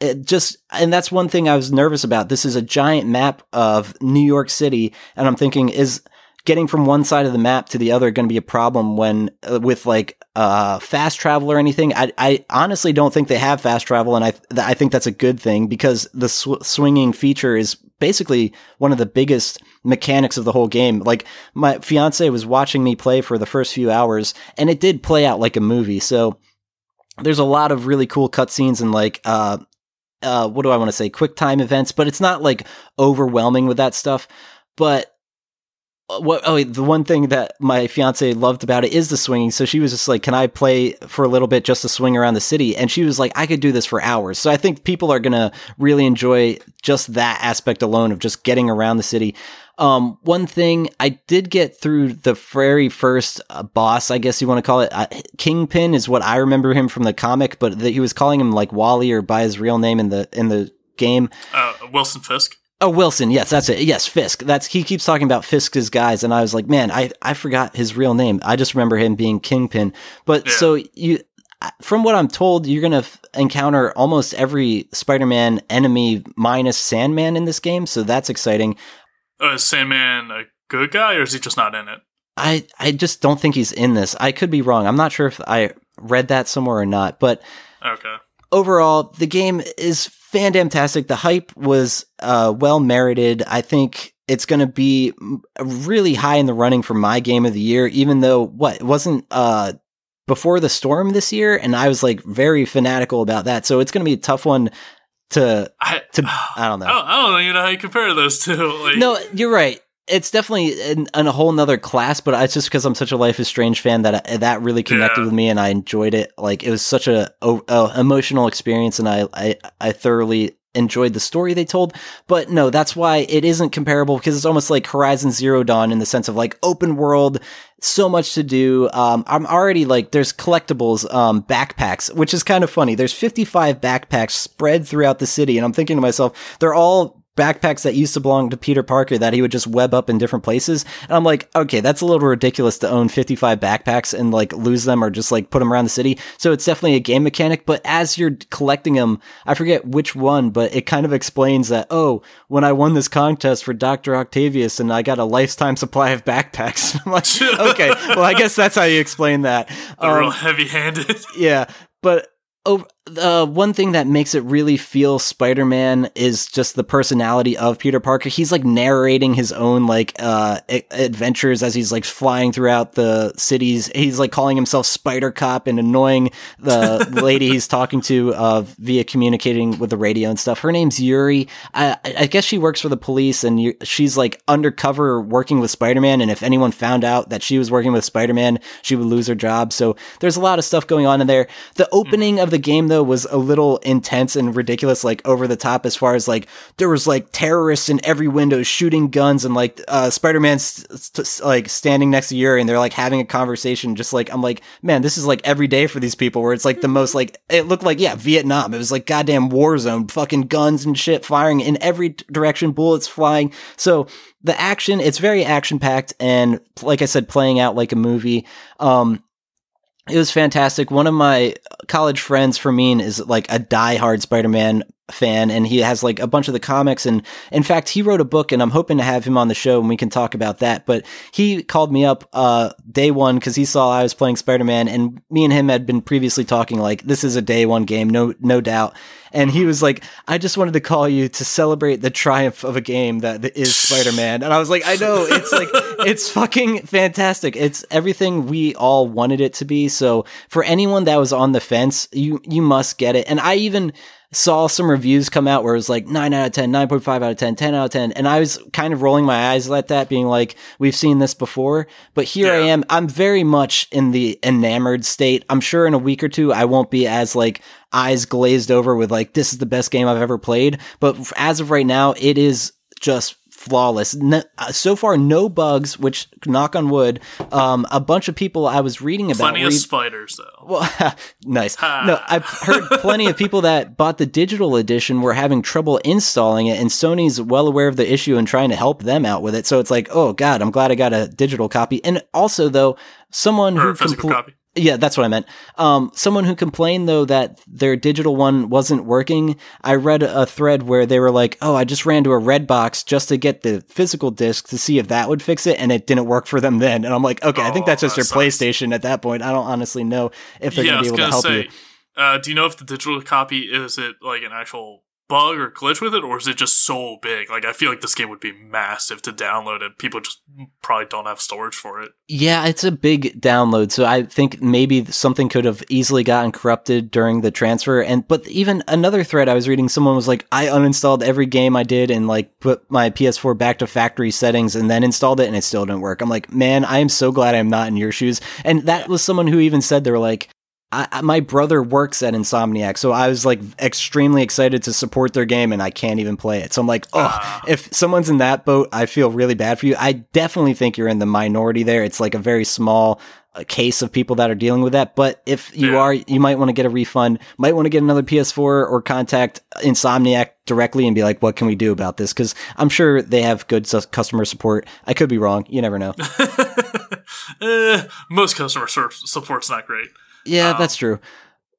It just, and that's one thing I was nervous about. This is a giant map of New York City, and I'm thinking, is getting from one side of the map to the other going to be a problem when uh, with like uh fast travel or anything? I, I honestly don't think they have fast travel, and I th- I think that's a good thing because the sw- swinging feature is basically one of the biggest mechanics of the whole game. Like my fiance was watching me play for the first few hours, and it did play out like a movie. So there's a lot of really cool cutscenes and like, uh, uh, what do I want to say? Quick time events, but it's not like overwhelming with that stuff. But what, oh, the one thing that my fiance loved about it is the swinging. So she was just like, can I play for a little bit just to swing around the city? And she was like, I could do this for hours. So I think people are going to really enjoy just that aspect alone of just getting around the city. Um, one thing I did get through the very first uh, boss, I guess you want to call it, uh, Kingpin is what I remember him from the comic, but the, he was calling him like Wally or by his real name in the, in the game. Uh, Wilson Fisk. Oh, Wilson. Yes, that's it. Yes. Fisk. That's, he keeps talking about Fisk's guys. And I was like, man, I, I forgot his real name. I just remember him being Kingpin. But yeah. So you, from what I'm told, you're going to f- encounter almost every Spider-Man enemy minus Sandman in this game. So that's exciting. Uh, is Sandman a good guy, or is he just not in it? I, I just don't think he's in this. I could be wrong. I'm not sure if I read that somewhere or not. But okay. Overall, the game is fantastic. The hype was uh, well-merited. I think it's going to be really high in the running for my game of the year, even though, what, it wasn't uh, Before the Storm this year, and I was like very fanatical about that. So it's going to be a tough one. To, I, to, I don't know. I don't even know how you compare those two. Like. No, you're right. It's definitely in, in a whole nother class, but it's just because I'm such a Life is Strange fan that I, that really connected yeah. with me, and I enjoyed it. Like, it was such a, a, a emotional experience, and I, I, I thoroughly enjoyed the story they told. But no, that's why it isn't comparable, because it's almost like Horizon Zero Dawn in the sense of like open world, so much to do. Um, I'm already like, there's collectibles, um, backpacks, which is kind of funny. There's fifty-five backpacks spread throughout the city. And I'm thinking to myself, they're all backpacks that used to belong to Peter Parker that he would just web up in different places. And I'm like, okay, that's a little ridiculous to own fifty-five backpacks and like lose them or just like put them around the city. So it's definitely a game mechanic, but as you're collecting them, I forget which one, but it kind of explains that, oh, when I won this contest for Doctor Octavius and I got a lifetime supply of backpacks. I'm like, okay, well, I guess that's how you explain that. Um, real heavy handed. Yeah. But Oh, uh, one thing that makes it really feel Spider-Man is just the personality of Peter Parker. He's like narrating his own like uh, a- adventures as he's like flying throughout the cities. He's like calling himself Spider Cop and annoying the lady he's talking to uh, via communicating with the radio and stuff. Her name's Yuri. I, I guess she works for the police, and you- she's like undercover working with Spider-Man. And if anyone found out that she was working with Spider-Man, she would lose her job. So there's a lot of stuff going on in there. The opening of the game though was a little intense and ridiculous, like over the top, as far as like there was like terrorists in every window shooting guns, and like uh Spider-Man's st- st- like standing next to Yuri and they're like having a conversation. Just like, I'm like, man, this is like every day for these people, where it's like the most, like it looked like yeah Vietnam. It was like goddamn war zone, fucking guns and shit firing in every direction, bullets flying. So the action, it's very action packed, and like I said, playing out like a movie. um It was fantastic. One of my college friends, Fermin, is like a diehard Spider-Man fan, and he has like a bunch of the comics, and in fact he wrote a book, and I'm hoping to have him on the show and we can talk about that. But he called me up uh day one because he saw I was playing Spider-Man, and me and him had been previously talking like this is a day one game, no no doubt. And he was like, I just wanted to call you to celebrate the triumph of a game that is Spider-Man. And I was like, I know, it's like, it's fucking fantastic. It's everything we all wanted it to be. So for anyone that was on the fence, you, you must get it. And I even saw some reviews come out where it was like nine out of ten, nine point five out of ten, ten out of ten. And I was kind of rolling my eyes at that, being like, we've seen this before. But here yeah. I am. I'm very much in the enamored state. I'm sure in a week or two, I won't be as like, eyes glazed over with like, this is the best game I've ever played. But as of right now, it is just flawless. No, so far, no bugs, which knock on wood. Um, a bunch of people I was reading about. Plenty read, of spiders, though. Well, nice. Ha. No, I've heard plenty of people that bought the digital edition were having trouble installing it, and Sony's well aware of the issue and trying to help them out with it. So it's like, oh, God, I'm glad I got a digital copy. And also, though, someone or who... a physical compl- copy. Yeah, that's what I meant. Um, someone who complained, though, that their digital one wasn't working, I read a thread where they were like, oh, I just ran to a Redbox just to get the physical disc to see if that would fix it, and it didn't work for them then. And I'm like, okay, oh, I think that's just that your sucks. PlayStation at that point. I don't honestly know if they're yeah, going to be able to help say, you. Uh, do you know if the digital copy, is it like an actual bug or glitch with it, or is it just so big? Like, I feel like this game would be massive to download, and people just probably don't have storage for it. Yeah, it's a big download, so I think maybe something could have easily gotten corrupted during the transfer. And but even another thread I was reading, someone was like, I uninstalled every game I did and like put my P S four back to factory settings and then installed it, and it still didn't work. I'm like, man, I am so glad I'm not in your shoes. And that was someone who even said, they were like, I, my brother works at Insomniac, so I was like extremely excited to support their game, and I can't even play it. So I'm like, oh, uh, if someone's in that boat, I feel really bad for you. I definitely think you're in the minority there. It's like a very small uh, case of people that are dealing with that. But if you yeah. are, you might want to get a refund, might want to get another P S four, or contact Insomniac directly and be like, what can we do about this? Because I'm sure they have good su- customer support. I could be wrong. You never know. uh, most customer support's not great. Yeah, um, that's true.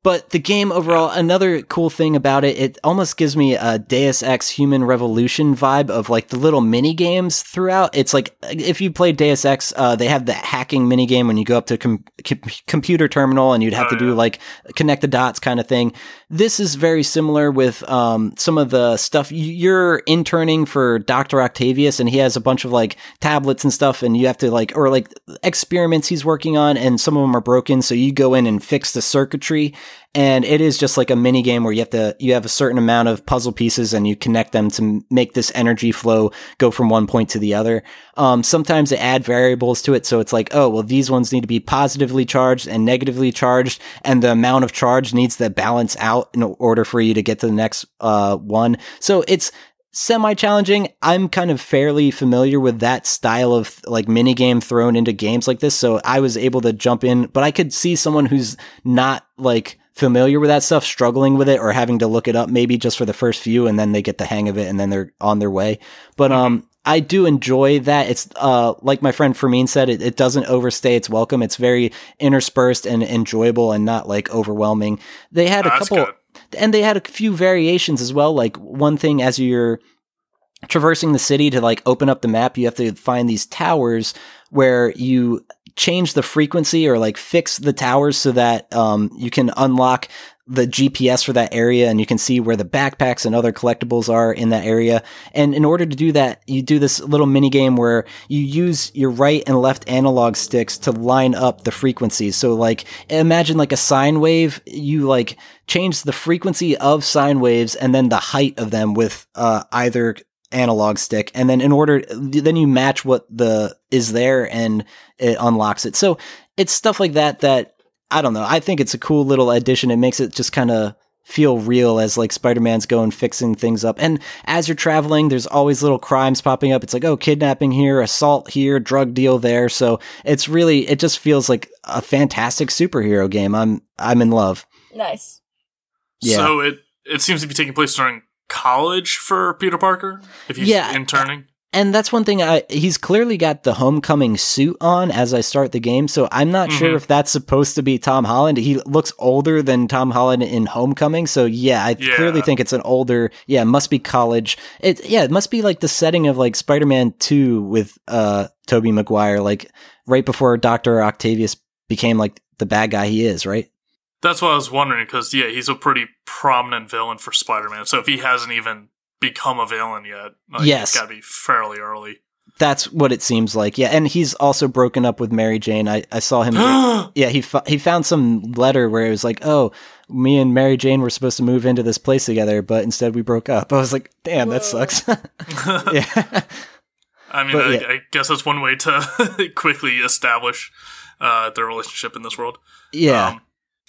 But the game overall, another cool thing about it, it almost gives me a Deus Ex Human Revolution vibe of like the little mini games throughout. It's like if you play Deus Ex, uh, they have the hacking mini game when you go up to com- com- computer terminal and you'd have oh, to do yeah. like connect the dots kind of thing. This is very similar with um, some of the stuff. You're interning for Doctor Octavius, and he has a bunch of like tablets and stuff, and you have to like, or like experiments he's working on, and some of them are broken. So you go in and fix the circuitry. And it is just like a mini game where you have to, you have a certain amount of puzzle pieces and you connect them to make this energy flow go from one point to the other. Um, sometimes they add variables to it. So it's like, oh, well, these ones need to be positively charged and negatively charged, and the amount of charge needs to balance out in order for you to get to the next, uh, one. So it's semi-challenging. I'm kind of fairly familiar with that style of like mini game thrown into games like this. So I was able to jump in, but I could see someone who's not like familiar with that stuff struggling with it, or having to look it up maybe just for the first few, and then they get the hang of it and then they're on their way. But um I do enjoy that. It's uh like my friend Fermin said, it, it doesn't overstay its welcome. It's very interspersed and enjoyable and not like overwhelming. They had a oh, couple and they had a few variations as well. Like one thing, as you're traversing the city to like open up the map, you have to find these towers where you change the frequency or like fix the towers so that um, you can unlock the G P S for that area, and you can see where the backpacks and other collectibles are in that area. And in order to do that, you do this little mini game where you use your right and left analog sticks to line up the frequencies. So like imagine like a sine wave, you like change the frequency of sine waves and then the height of them with uh, either analog stick, and then in order then you match what the is there and it unlocks it. So it's stuff like that that I don't know, I think it's a cool little addition. It makes it just kind of feel real as like Spider-Man's going fixing things up. And as you're traveling, there's always little crimes popping up. It's like, oh, kidnapping here, assault here, drug deal there. So it's really, it just feels like a fantastic superhero game. I'm I'm in love. Nice. Yeah. So it it seems to be taking place during college for Peter Parker, if he's yeah, interning? And that's one thing, I he's clearly got the Homecoming suit on as I start the game, so I'm not mm-hmm. sure if that's supposed to be Tom Holland. He looks older than Tom Holland in Homecoming, so yeah, I yeah. clearly think it's an older, yeah, it must be college. It, yeah, it must be like the setting of like Spider-Man two with uh, Tobey Maguire, like right before Doctor Octavius became like the bad guy he is, right? That's what I was wondering, because yeah, he's a pretty prominent villain for Spider-Man, so if he hasn't even become a villain yet. Like, yes. It's got to be fairly early. That's what it seems like. Yeah, and he's also broken up with Mary Jane. I, I saw him. yeah, he fu- he found some letter where it was like, oh, me and Mary Jane were supposed to move into this place together, but instead we broke up. I was like, damn, Whoa. That sucks. yeah. I mean, but, I, yeah. I guess that's one way to quickly establish uh, their relationship in this world. Yeah. Um,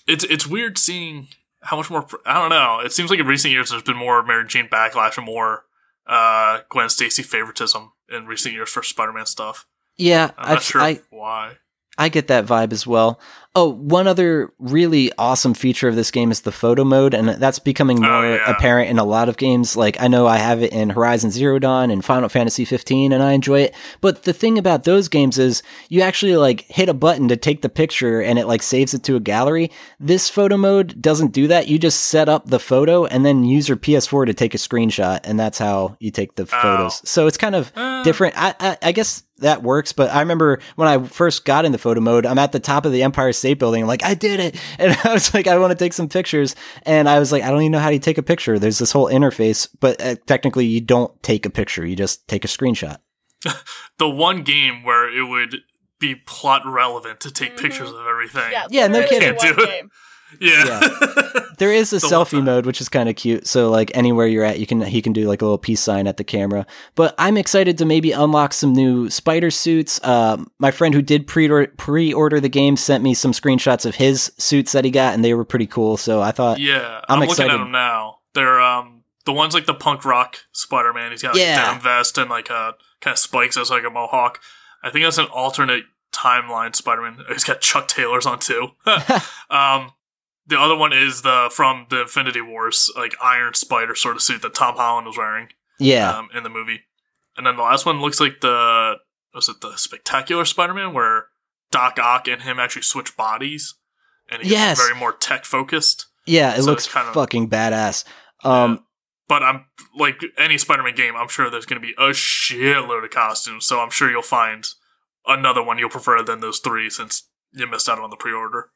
it's it's weird seeing... How much more? I don't know. It seems like in recent years there's been more Mary Jane backlash and more uh, Gwen Stacy favoritism in recent years for Spider-Man stuff. Yeah, I'm not I, sure I, why. I get that vibe as well. Oh, one other really awesome feature of this game is the photo mode, and that's becoming more oh, yeah. apparent in a lot of games. Like, I know I have it in Horizon Zero Dawn and Final Fantasy fifteen, and I enjoy it. But the thing about those games is you actually, like, hit a button to take the picture, and it, like, saves it to a gallery. This photo mode doesn't do that. You just set up the photo and then use your P S four to take a screenshot, and that's how you take the oh. photos. So it's kind of uh. different. I, I, I guess that works, but I remember when I first got in the photo mode, I'm at the top of the Empire State Building. I'm like, I did it. And I was like, I want to take some pictures. And I was like, I don't even know how to take a picture. There's this whole interface, but uh, technically you don't take a picture. You just take a screenshot. The one game where it would be plot relevant to take mm-hmm. pictures of everything. Yeah, yeah no kidding. Can't do it. Yeah. yeah. There is a the selfie mode, which is kind of cute. So like anywhere you're at, you can, he can do like a little peace sign at the camera, but I'm excited to maybe unlock some new spider suits. Um, my friend who did pre pre-order the game sent me some screenshots of his suits that he got, and they were pretty cool. So I thought, yeah, I'm, I'm excited. Looking at them now. They're, um, the one's like the punk rock Spider-Man. He's got like, yeah. a denim vest and like a kind of spikes as like a mohawk. I think that's an alternate timeline Spider-Man. He's got Chuck Taylor's on too. um, The other one is the from the Infinity Wars, like Iron Spider sort of suit that Tom Holland was wearing. Yeah, um, in the movie. And then the last one looks like the was it the Spectacular Spider-Man, where Doc Ock and him actually switch bodies, and he's yes. very more tech focused. Yeah, it so looks kind of fucking badass. Um, yeah. But I'm like any Spider-Man game, I'm sure there's going to be a shitload of costumes, so I'm sure you'll find another one you'll prefer than those three since you missed out on the pre-order.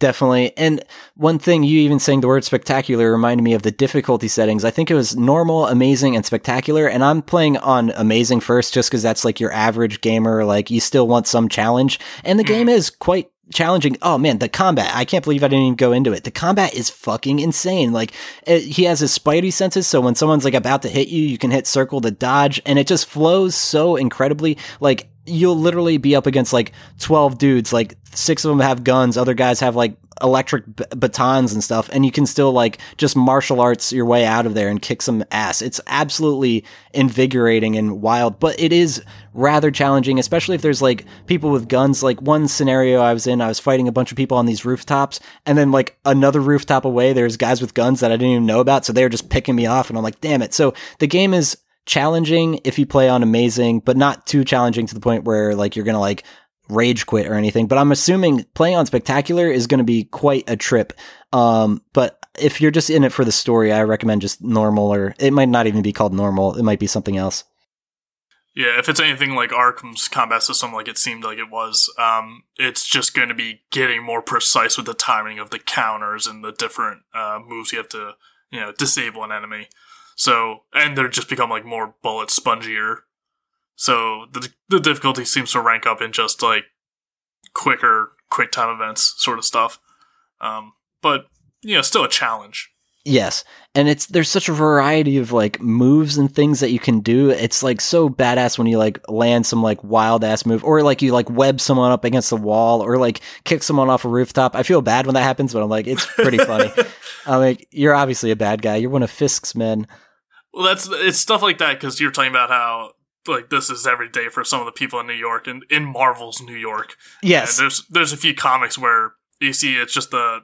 Definitely. And one thing, you even saying the word spectacular reminded me of the difficulty settings. I think it was normal, amazing, and spectacular. And I'm playing on amazing first just because that's like your average gamer. Like you still want some challenge. And the game is quite challenging. Oh man, the combat. I can't believe I didn't even go into it. The combat is fucking insane. Like it, he has his spidey senses. So when someone's like about to hit you, you can hit circle to dodge. And it just flows so incredibly. Like you'll literally be up against like twelve dudes. Like six of them have guns. Other guys have like electric b- batons and stuff. And you can still like just martial arts your way out of there and kick some ass. It's absolutely invigorating and wild, but it is rather challenging, especially if there's like people with guns. Like one scenario I was in, I was fighting a bunch of people on these rooftops, and then like another rooftop away, there's guys with guns that I didn't even know about. So they were just picking me off and I'm like, damn it. So the game is challenging if you play on amazing, but not too challenging to the point where like you're going to like rage quit or anything. But I'm assuming playing on spectacular is going to be quite a trip. Um, but if you're just in it for the story, I recommend just normal, or it might not even be called normal. It might be something else. Yeah, if it's anything like Arkham's combat system, like it seemed like it was, um, it's just going to be getting more precise with the timing of the counters and the different uh, moves you have to, you know, disable an enemy. So, and they're just become like more bullet spongier. So the the difficulty seems to rank up in just like quicker, quick time events sort of stuff. Um, but you know, still a challenge. Yes. And it's, there's such a variety of like moves and things that you can do. It's like so badass when you like land some like wild ass move, or like you like web someone up against the wall, or like kick someone off a rooftop. I feel bad when that happens, but I'm like, it's pretty funny. I'm like, you're obviously a bad guy. You're one of Fisk's men. Well, that's, it's stuff like that. 'Cause you're talking about how like this is every day for some of the people in New York and in Marvel's New York. Yes. And there's, there's a few comics where you see, it's just the,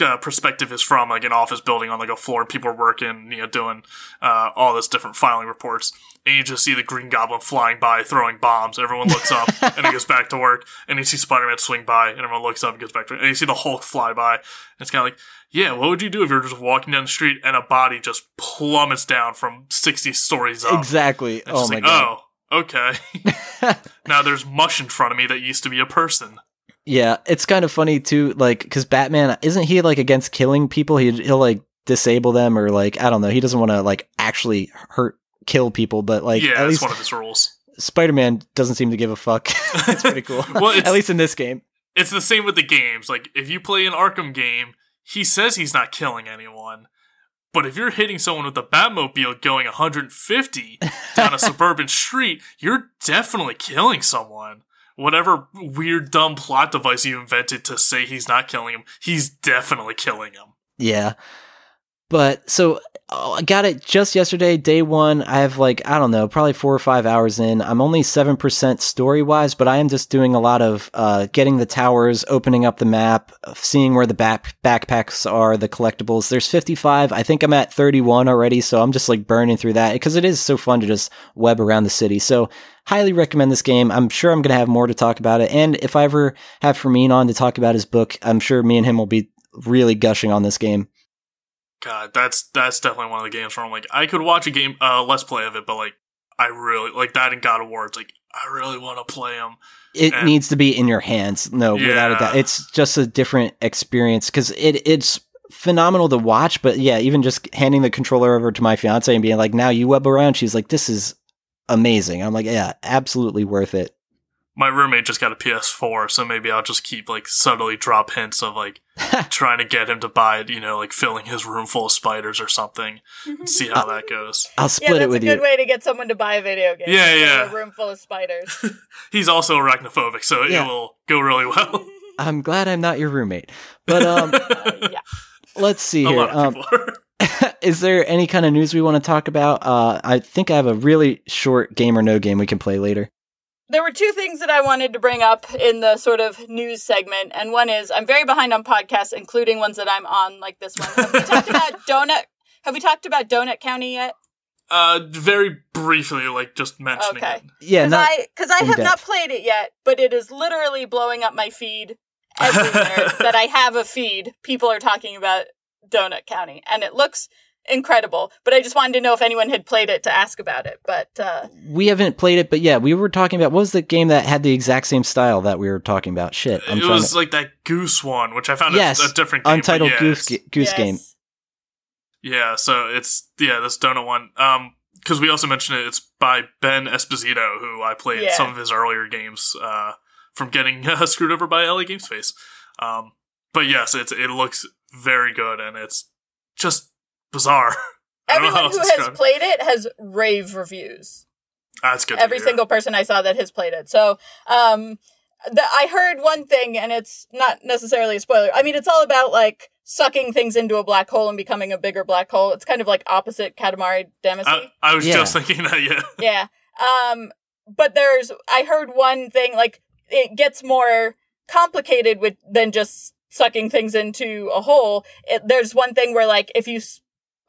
uh, perspective is from, like an office building on like a floor, and people are working, you know, doing uh, all this different filing reports, and you just see the Green Goblin flying by, throwing bombs. Everyone looks up, and he goes back to work. And you see Spider-Man swing by, and everyone looks up and goes back to work. And you see the Hulk fly by. And it's kind of like, yeah, what would you do if you were just walking down the street and a body just plummets down from sixty stories up? Exactly. It's oh just my like, god. Oh, okay. Now there's mush in front of me that used to be a person. Yeah, it's kind of funny too, like, because Batman, isn't he like against killing people? He, he'll like disable them, or like, I don't know, he doesn't want to like actually hurt, kill people, but like, yeah, at least one of his rules. Spider-Man doesn't seem to give a fuck. It's pretty cool. Well, it's, at least in this game. It's the same with the games. Like, if you play an Arkham game, he says he's not killing anyone, but if you're hitting someone with a Batmobile going one hundred fifty down a suburban street, you're definitely killing someone. Whatever weird, dumb plot device you invented to say he's not killing him, he's definitely killing him. Yeah. But, so, oh, I got it just yesterday, day one. I have, like, I don't know, probably four or five hours in. I'm only seven percent story-wise, but I am just doing a lot of uh, getting the towers, opening up the map, seeing where the back- backpacks are, the collectibles. There's fifty-five. I think I'm at thirty-one already, so I'm just, like, burning through that, because it is so fun to just web around the city. So, highly recommend this game. I'm sure I'm going to have more to talk about it. And if I ever have Fermin on to talk about his book, I'm sure me and him will be really gushing on this game. God, that's that's definitely one of the games where I'm like, I could watch a game, uh, let's play of it, but like, I really, like that and God of War, it's like, I really want to play them. It and, needs to be in your hands. No, yeah. Without a doubt. It's just a different experience, because it it's phenomenal to watch, but yeah, even just handing the controller over to my fiance and being like, now you web around, she's like, this is amazing. I'm like, yeah, absolutely worth it. My roommate just got a P S four, so maybe I'll just keep like subtly drop hints of like trying to get him to buy it, you know, like filling his room full of spiders or something, and see how that goes. I'll split yeah, it with you. That's a good way to get someone to buy a video game. Yeah, yeah. A room full of spiders. He's also arachnophobic, so yeah. It will go really well. I'm glad I'm not your roommate. But um uh, yeah. Let's see a here. Lot of um, people are. Is there any kind of news we want to talk about? Uh, I think I have a really short game or no game we can play later. There were two things that I wanted to bring up in the sort of news segment, and one is I'm very behind on podcasts, including ones that I'm on, like this one. Have we talked about Donut? Have we talked about Donut County yet? Uh, very briefly, like just mentioning okay. it. Yeah, because I, I have depth. not played it yet, but it is literally blowing up my feed everywhere that I have a feed. People are talking about Donut County, and it looks incredible, but I just wanted to know if anyone had played it to ask about it. But uh we haven't played it, but yeah, we were talking about, what was the game that had the exact same style that we were talking about? Shit, I'm it was to... like that goose one, which I found yes, a, a different game. Untitled yeah, Goose, G- goose yes. Game. Yeah, so it's yeah this Donut one. Um, because we also mentioned it, it's by Ben Esposito, who I played yeah. some of his earlier games uh from getting uh, screwed over by L A Gamespace. Um, but yes, it's it looks very good, and it's just bizarre. Everyone who has played it has rave reviews. That's good. Every single person I saw that has played it. So, um, the, I heard one thing, and it's not necessarily a spoiler. I mean, it's all about like sucking things into a black hole and becoming a bigger black hole. It's kind of like opposite Katamari Damacy. I, I was yeah. just thinking that, yeah. Yeah. Um, but there's, I heard one thing, like, it gets more complicated with than just sucking things into a hole. It, there's one thing where, like, if you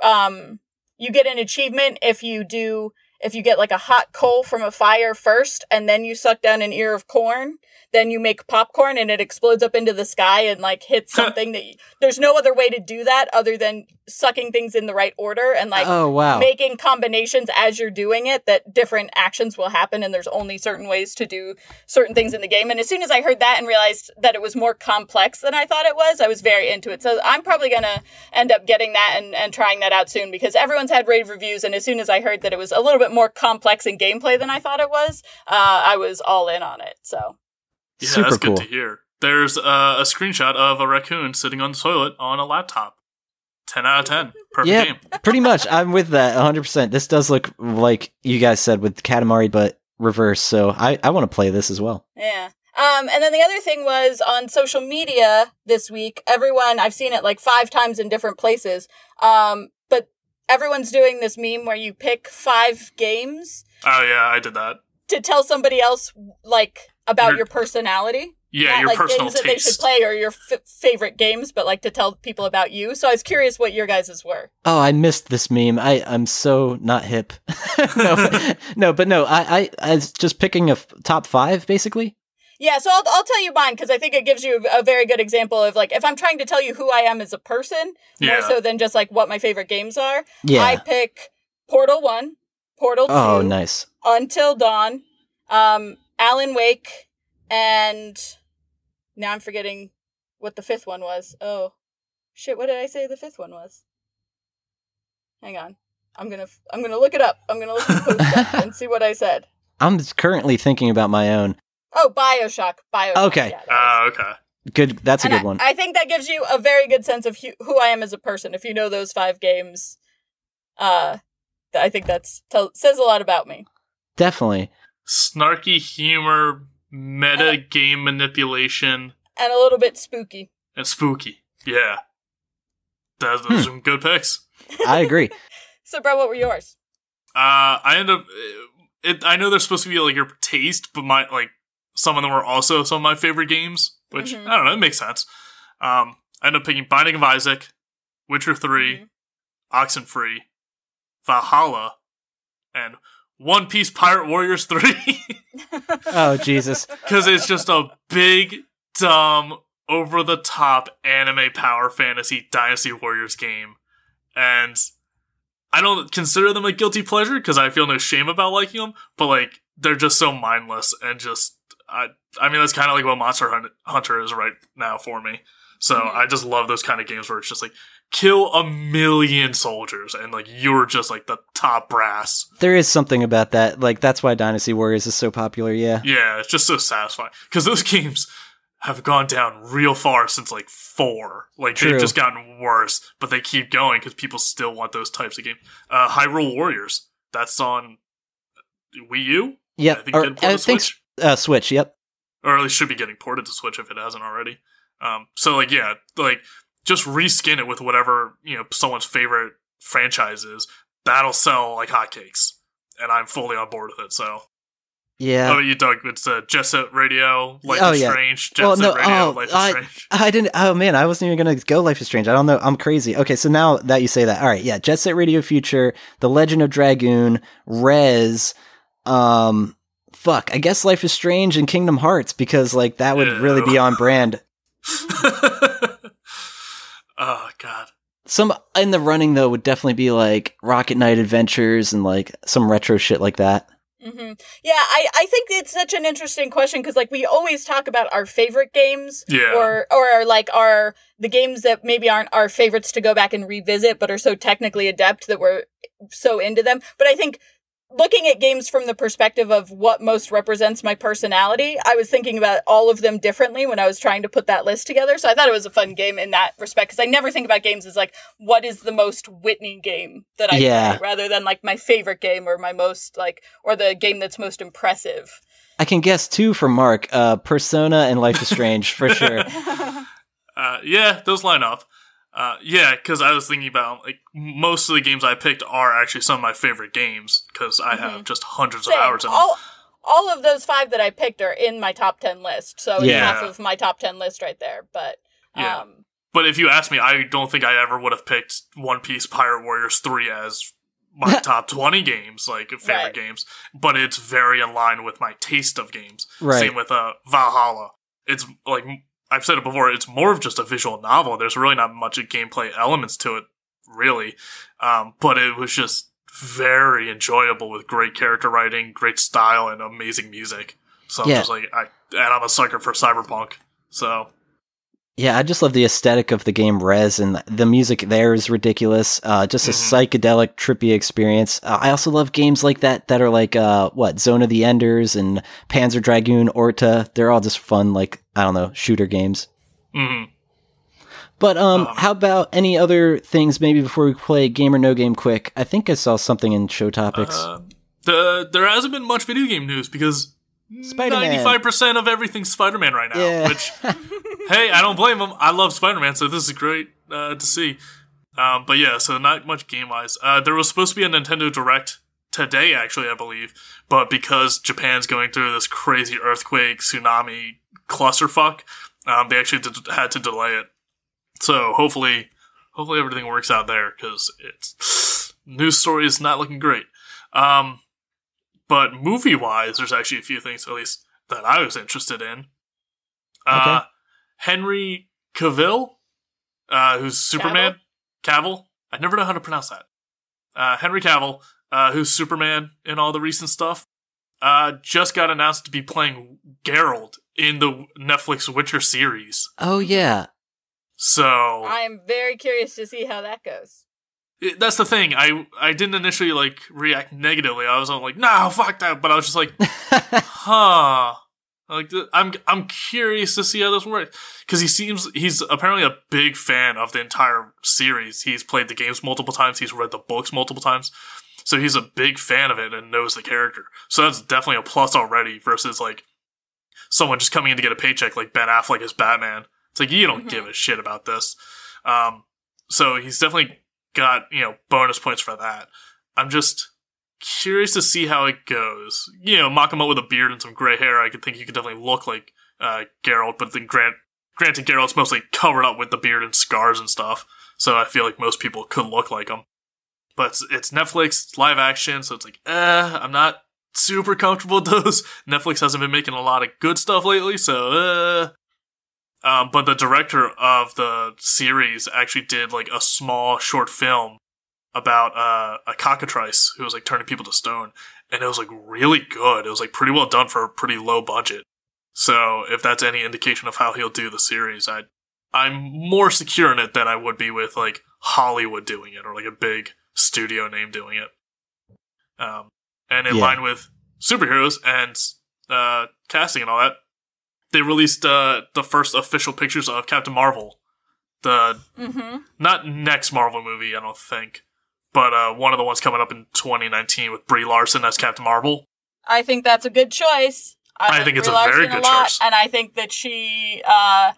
Um, you get an achievement if you do, if you get like a hot coal from a fire first, and then you suck down an ear of corn, then you make popcorn and it explodes up into the sky and like hits something that you, there's no other way to do that other than sucking things in the right order and like oh, wow. making combinations as you're doing it that different actions will happen, and there's only certain ways to do certain things in the game. And as soon as I heard that and realized that it was more complex than I thought it was, I was very into it. So I'm probably going to end up getting that and, and trying that out soon, because everyone's had rave reviews, and as soon as I heard that it was a little bit more complex in gameplay than I thought it was, uh, I was all in on it. So yeah, super that's cool. Good to hear. There's uh, a screenshot of a raccoon sitting on the toilet on a laptop. ten out of ten. Perfect yeah, game. Pretty much. I'm with that one hundred percent. This does look like you guys said with Katamari, but reverse. So I, I want to play this as well. Yeah. Um, and then the other thing was on social media this week, everyone, I've seen it like five times in different places. Um, but everyone's doing this meme where you pick five games. Oh yeah, I did that. To tell somebody else, like, about your, your personality. Yeah, not your like personal games taste. That they should play or your f- favorite games, but like to tell people about you. So I was curious what your guys's were. Oh, I missed this meme. I, I'm so not hip. no, no, but no, I, I, I was just picking a f- top five basically. Yeah, so I'll I'll tell you mine because I think it gives you a very good example of like if I'm trying to tell you who I am as a person yeah. more so than just like what my favorite games are. Yeah. I pick Portal One, Portal Two, oh, nice. Until Dawn, um, Alan Wake, and now I'm forgetting what the fifth one was. Oh shit! What did I say the fifth one was? Hang on, I'm gonna I'm gonna look it up. I'm gonna look at the post up and see what I said. I'm currently thinking about my own. Oh, Bioshock. Bioshock. Okay. Oh, yeah, uh, okay. Good. That's a and good I, one. I think that gives you a very good sense of hu- who I am as a person. If you know those five games, uh, I think that t- says a lot about me. Definitely. Snarky humor, meta and, game manipulation. And a little bit spooky. And spooky. Yeah. Those hmm. are some good picks. I agree. So, bro, what were yours? Uh, I end up... It, I know they're supposed to be, like, your taste, but my, like... Some of them were also some of my favorite games, which, mm-hmm. I don't know, it makes sense. Um, I ended up picking Binding of Isaac, Witcher three, mm-hmm. Oxenfree, Valhalla, and One Piece Pirate Warriors three. Oh, Jesus. Because it's just a big, dumb, over-the-top anime power fantasy Dynasty Warriors game. And I don't consider them a guilty pleasure because I feel no shame about liking them, but, like, they're just so mindless and just... I I mean, that's kind of like what Monster Hunter is right now for me. So mm-hmm. I just love those kind of games where it's just like, kill a million soldiers and like you're just like the top brass. There is something about that. Like, that's why Dynasty Warriors is so popular, yeah. Yeah, it's just so satisfying. Because those games have gone down real far since like four. Like, True. They've just gotten worse, but they keep going because people still want those types of games. Uh, Hyrule Warriors, that's on Wii U? Yeah, I think, or, I think Switch. Uh, Switch, yep. Or at least should be getting ported to Switch if it hasn't already. Um, so, like, yeah, like, just reskin it with whatever, you know, someone's favorite franchise is. That'll sell like hotcakes. And I'm fully on board with it, so. Yeah. How about you, Doug? It's uh, Jet Set Radio, Life oh, is yeah. Strange, Jet well, Set no, Radio, oh, Life I, is Strange. I didn't, oh man, I wasn't even going to go Life is Strange. I don't know, I'm crazy. Okay, so now that you say that, all right, yeah, Jet Set Radio Future, The Legend of Dragoon, Rez, um... Fuck, I guess Life is Strange and Kingdom Hearts, because, like, that would Ew. really be on brand. Oh, God. Some in the running, though, would definitely be, like, Rocket Knight Adventures and, like, some retro shit like that. Mm-hmm. Yeah, I, I think it's such an interesting question, because, like, we always talk about our favorite games. Yeah. Or, or like, our the games that maybe aren't our favorites to go back and revisit, but are so technically adept that we're so into them. But I think... Looking at games from the perspective of what most represents my personality, I was thinking about all of them differently when I was trying to put that list together. So I thought it was a fun game in that respect, because I never think about games as, like, what is the most Whitney game that I yeah. play, rather than, like, my favorite game or my most, like, or the game that's most impressive. I can guess, too, from Mark, uh, Persona and Life is Strange, for sure. uh, yeah, those line up. Uh, yeah, because I was thinking about, like, most of the games I picked are actually some of my favorite games, because I mm-hmm. have just hundreds Same. of hours in all, them. All of those five that I picked are in my top ten list, so yeah. it's half of my top ten list right there, but... Um, yeah. But if you ask me, I don't think I ever would have picked One Piece Pirate Warriors three as my top twenty games, like, favorite right. games, but it's very in line with my taste of games. Right. Same with uh, Valhalla. It's, like... I've said it before, it's more of just a visual novel. There's really not much of gameplay elements to it, really. Um, but it was just very enjoyable with great character writing, great style, and amazing music. So yeah. I'm just like, I, and I'm a sucker for cyberpunk. So yeah, I just love the aesthetic of the game Rez, and the music there is ridiculous. Uh, just a mm-hmm. psychedelic, trippy experience. Uh, I also love games like that that are like, uh, what, Zone of the Enders and Panzer Dragoon, Orta. They're all just fun, like, I don't know, shooter games. Mm-hmm. But um, um, how about any other things, maybe before we play Game or No Game quick? I think I saw something in Show Topics. Uh, the, there hasn't been much video game news because... Spider-Man. ninety-five percent of everything's Spider-Man right now, yeah. which, hey, I don't blame him. I love Spider-Man, so this is great uh, to see. Um, but yeah, so not much game-wise. Uh, there was supposed to be a Nintendo Direct today, actually, I believe. But because Japan's going through this crazy earthquake, tsunami clusterfuck, um, they actually did, had to delay it. So hopefully, hopefully everything works out there, because it's news story is not looking great. Um, but movie wise, there's actually a few things, at least that I was interested in. Uh, okay. Henry Cavill, uh, who's Superman. Cavill. I never know how to pronounce that. Uh, Henry Cavill, uh, who's Superman in all the recent stuff, uh, just got announced to be playing Geralt in the Netflix Witcher series. Oh, yeah. So I'm very curious to see how that goes. It, that's the thing. I I didn't initially like react negatively. I was all like, "No, fuck that." But I was just like, "Huh." Like, I'm I'm curious to see how this works, because he seems he's apparently a big fan of the entire series. He's played the games multiple times. He's read the books multiple times. So he's a big fan of it and knows the character. So that's definitely a plus already versus like someone just coming in to get a paycheck like Ben Affleck as Batman. It's like, you don't mm-hmm. give a shit about this. Um, so he's definitely got, you know, bonus points for that. I'm just curious to see how it goes. You know, mock him up with a beard and some gray hair. I could think he could definitely look like uh, Geralt, but then grant, granted, Geralt's mostly covered up with the beard and scars and stuff. So I feel like most people could look like him. But it's, it's Netflix, it's live action, so it's like, eh, I'm not super comfortable with those. Netflix hasn't been making a lot of good stuff lately, so eh. Um, but the director of the series actually did like a small short film about uh, a cockatrice who was like turning people to stone, and it was like really good. It was like pretty well done for a pretty low budget. So if that's any indication of how he'll do the series, I I'm more secure in it than I would be with like Hollywood doing it or like a big studio name doing it. Um, and in yeah. line with superheroes and uh, casting and all that, they released uh, the first official pictures of Captain Marvel. The mm-hmm. not next Marvel movie, I don't think, but uh, one of the ones coming up in twenty nineteen with Brie Larson as Captain Marvel. I think that's a good choice. I, I think Brie it's a Larson very good a lot, choice, and I think that she uh,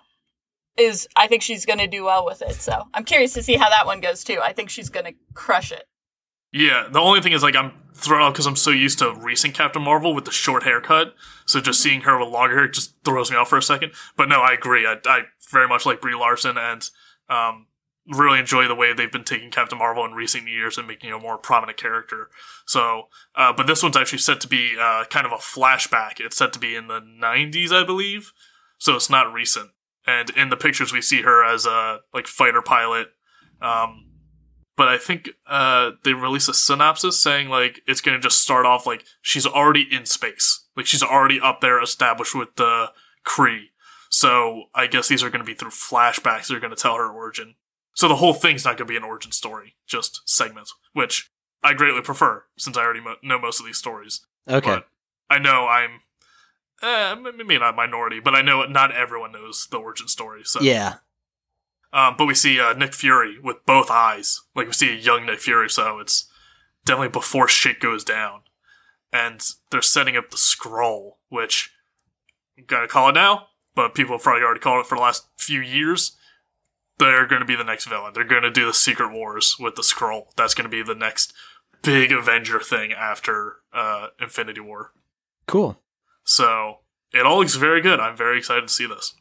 is. I think she's going to do well with it. So I'm curious to see how that one goes too. I think she's going to crush it. Yeah, the only thing is, like, I'm thrown off because I'm so used to recent Captain Marvel with the short haircut, so just seeing her with longer hair just throws me off for a second. But no, I agree. I, I very much like Brie Larson, and um, really enjoy the way they've been taking Captain Marvel in recent years and making a more prominent character. So, uh, but this one's actually set to be uh, kind of a flashback. It's set to be in the nineties, I believe, so it's not recent. And in the pictures, we see her as a like fighter pilot. Um, But I think uh, they released a synopsis saying, like, it's going to just start off, like, she's already in space. Like, she's already up there established with the Kree. So I guess these are going to be through flashbacks that are going to tell her origin. So the whole thing's not going to be an origin story, just segments, which I greatly prefer since I already mo- know most of these stories. Okay. But I know I'm, eh, maybe not minority, but I know not everyone knows the origin story. So yeah. Um, but we see uh, Nick Fury with both eyes. Like, we see a young Nick Fury, so it's definitely before shit goes down. And they're setting up the Skrull, which I'm going to call it now, but people have probably already called it for the last few years. They're going to be the next villain. They're going to do the Secret Wars with the Skrull. That's going to be the next big Avenger thing after uh, Infinity War. Cool. So, it all looks very good. I'm very excited to see this.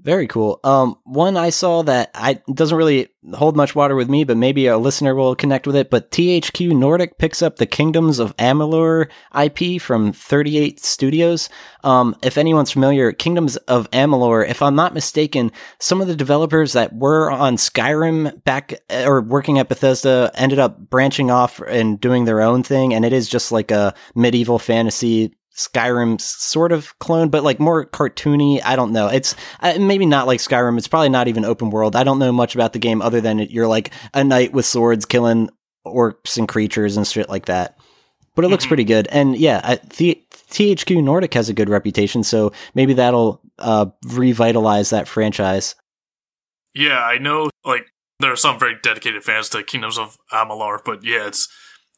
Very cool. Um, one I saw that I doesn't really hold much water with me, but maybe a listener will connect with it. But T H Q Nordic picks up the Kingdoms of Amalur I P from thirty-eight Studios. Um, if anyone's familiar, Kingdoms of Amalur, if I'm not mistaken, some of the developers that were on Skyrim back or working at Bethesda ended up branching off and doing their own thing. And it is just like a medieval fantasy Skyrim sort of clone, but like more cartoony. I don't know. It's uh, maybe not like Skyrim. It's probably not even open world. I don't know much about the game other than it, you're like a knight with swords killing orcs and creatures and shit like that. But it looks pretty good. And yeah, I, the T H Q Nordic has a good reputation, so maybe that'll uh, revitalize that franchise. Yeah, I know. Like, there are some very dedicated fans to Kingdoms of Amalur, but yeah, it's.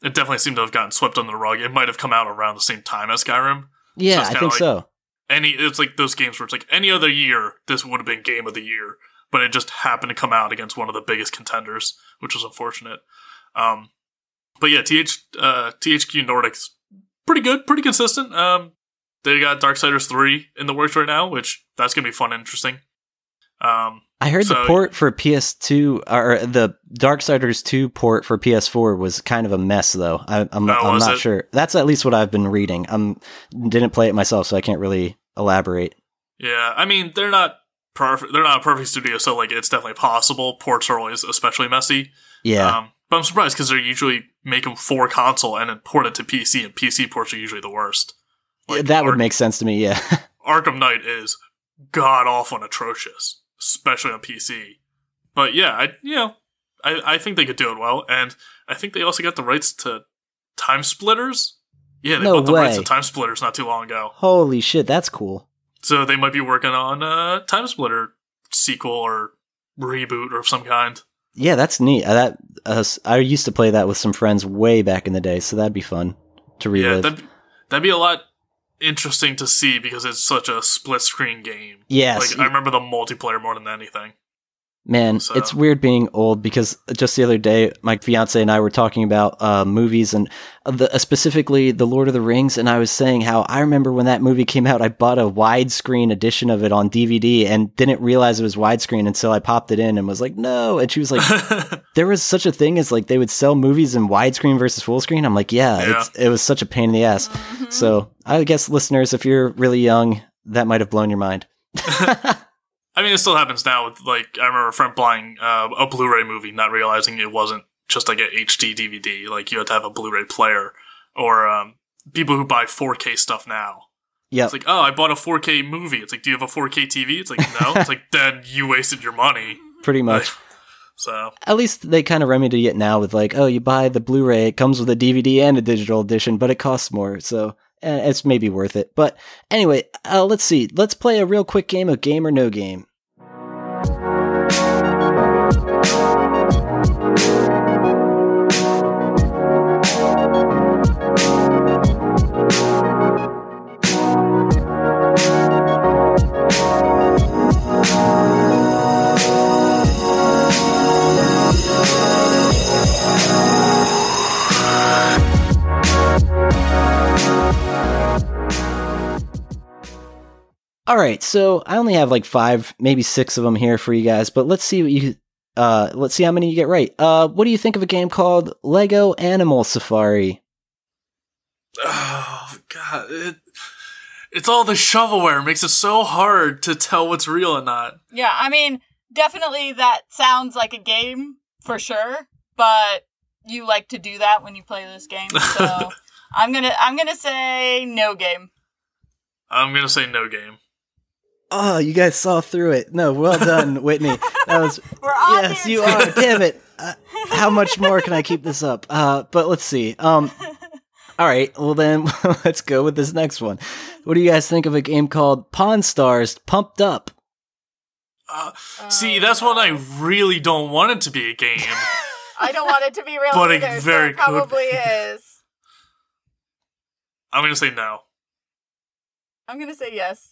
It definitely seemed to have gotten swept under the rug. It might have come out around the same time as Skyrim. Yeah, so I think like so. Any, it's like those games where it's like any other year, this would have been Game of the Year, but it just happened to come out against one of the biggest contenders, which was unfortunate. Um, But yeah, Th uh, T H Q Nordic's pretty good, pretty consistent. Um, they got Darksiders three in the works right now, which that's gonna be fun and interesting. Um, I heard so, the port for P S two or the Darksiders two port for P S four was kind of a mess, though. I, I'm, no, I'm not it? sure. That's at least what I've been reading. I didn't play it myself, so I can't really elaborate. Yeah, I mean they're not perfect. They're not a perfect studio, so like it's definitely possible. Ports are always especially messy. Yeah. Um, But I'm surprised because they usually make them for console and then port it to P C, and P C ports are usually the worst. Like, yeah, that would Ar- make sense to me, yeah. Arkham Knight is god-awful and atrocious, especially on P C. But yeah, I you know, I, I think they could do it well, and I think they also got the rights to Time Splitters. Yeah, they no bought the way. rights to Time Splitters not too long ago. Holy shit, that's cool. So they might be working on a Time Splitter sequel or reboot of some kind. Yeah, that's neat. That uh, I used to play that with some friends way back in the day, so that'd be fun to relive. Yeah, that'd, that'd be a lot interesting to see because it's such a split-screen game. Yes. Like, I remember the multiplayer more than anything. Man, so. It's weird being old because just the other day, my fiance and I were talking about uh, movies and the, uh, specifically The Lord of the Rings, and I was saying how I remember when that movie came out, I bought a widescreen edition of it on D V D and didn't realize it was widescreen until I popped it in and was like, no. And she was like, there was such a thing as like they would sell movies in widescreen versus full screen. I'm like, yeah, yeah. It's, it was such a pain in the ass. Mm-hmm. So I guess listeners, if you're really young, that might have blown your mind. I mean, it still happens now with, like, I remember a friend buying uh, a Blu-ray movie, not realizing it wasn't just, like, an H D D V D. Like, you had to have a Blu-ray player. Or um, people who buy four K stuff now. Yeah. It's like, oh, I bought a four K movie. It's like, do you have a four K T V? It's like, no. It's like, then you wasted your money. Pretty much. Like, so. At least they kind of remedy it now with, like, oh, you buy the Blu-ray, it comes with a D V D and a digital edition, but it costs more, so... It's maybe worth it. But anyway, uh, let's see. Let's play a real quick game of Game or No Game. All right, so I only have like five, maybe six of them here for you guys, but let's see what you, uh, let's see how many you get right. Uh, what do you think of a game called Lego Animal Safari? Oh God, it, it's all the shovelware. It makes it so hard to tell what's real and not. Yeah, I mean, definitely that sounds like a game for sure, but you like to do that when you play this game, so I'm gonna I'm gonna say no game. I'm gonna say no game. Oh, you guys saw through it. No, well done, Whitney. That was We're on yes, you are. Damn it! Uh, how much more can I keep this up? Uh, but let's see. Um, all right. Well, then let's go with this next one. What do you guys think of a game called Pawn Stars Pumped Up? Uh, see, that's what I really don't want it to be a game. I don't want it to be real, but either, it very so it probably is. I'm gonna say no. I'm gonna say yes.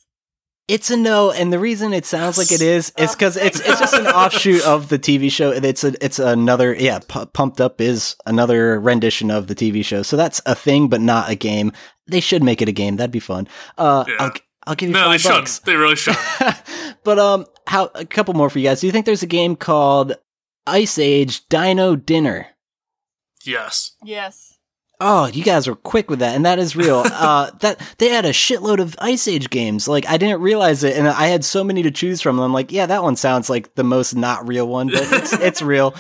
It's a no, and the reason it sounds like it is is because it's it's just an offshoot of the T V show. It's a, it's another yeah. P- Pumped Up is another rendition of the T V show, so that's a thing, but not a game. They should make it a game. That'd be fun. Uh, yeah. I'll, I'll give you. No, five they bucks. Shouldn't. They really shouldn't. But um, how a couple more for you guys. Do you think there's a game called Ice Age Dino Dinner? Yes. Yes. Oh, you guys were quick with that, and that is real. Uh, that they had a shitload of Ice Age games. Like, I didn't realize it, and I had so many to choose from. And I'm like, yeah, that one sounds like the most not real one, but it's it's real.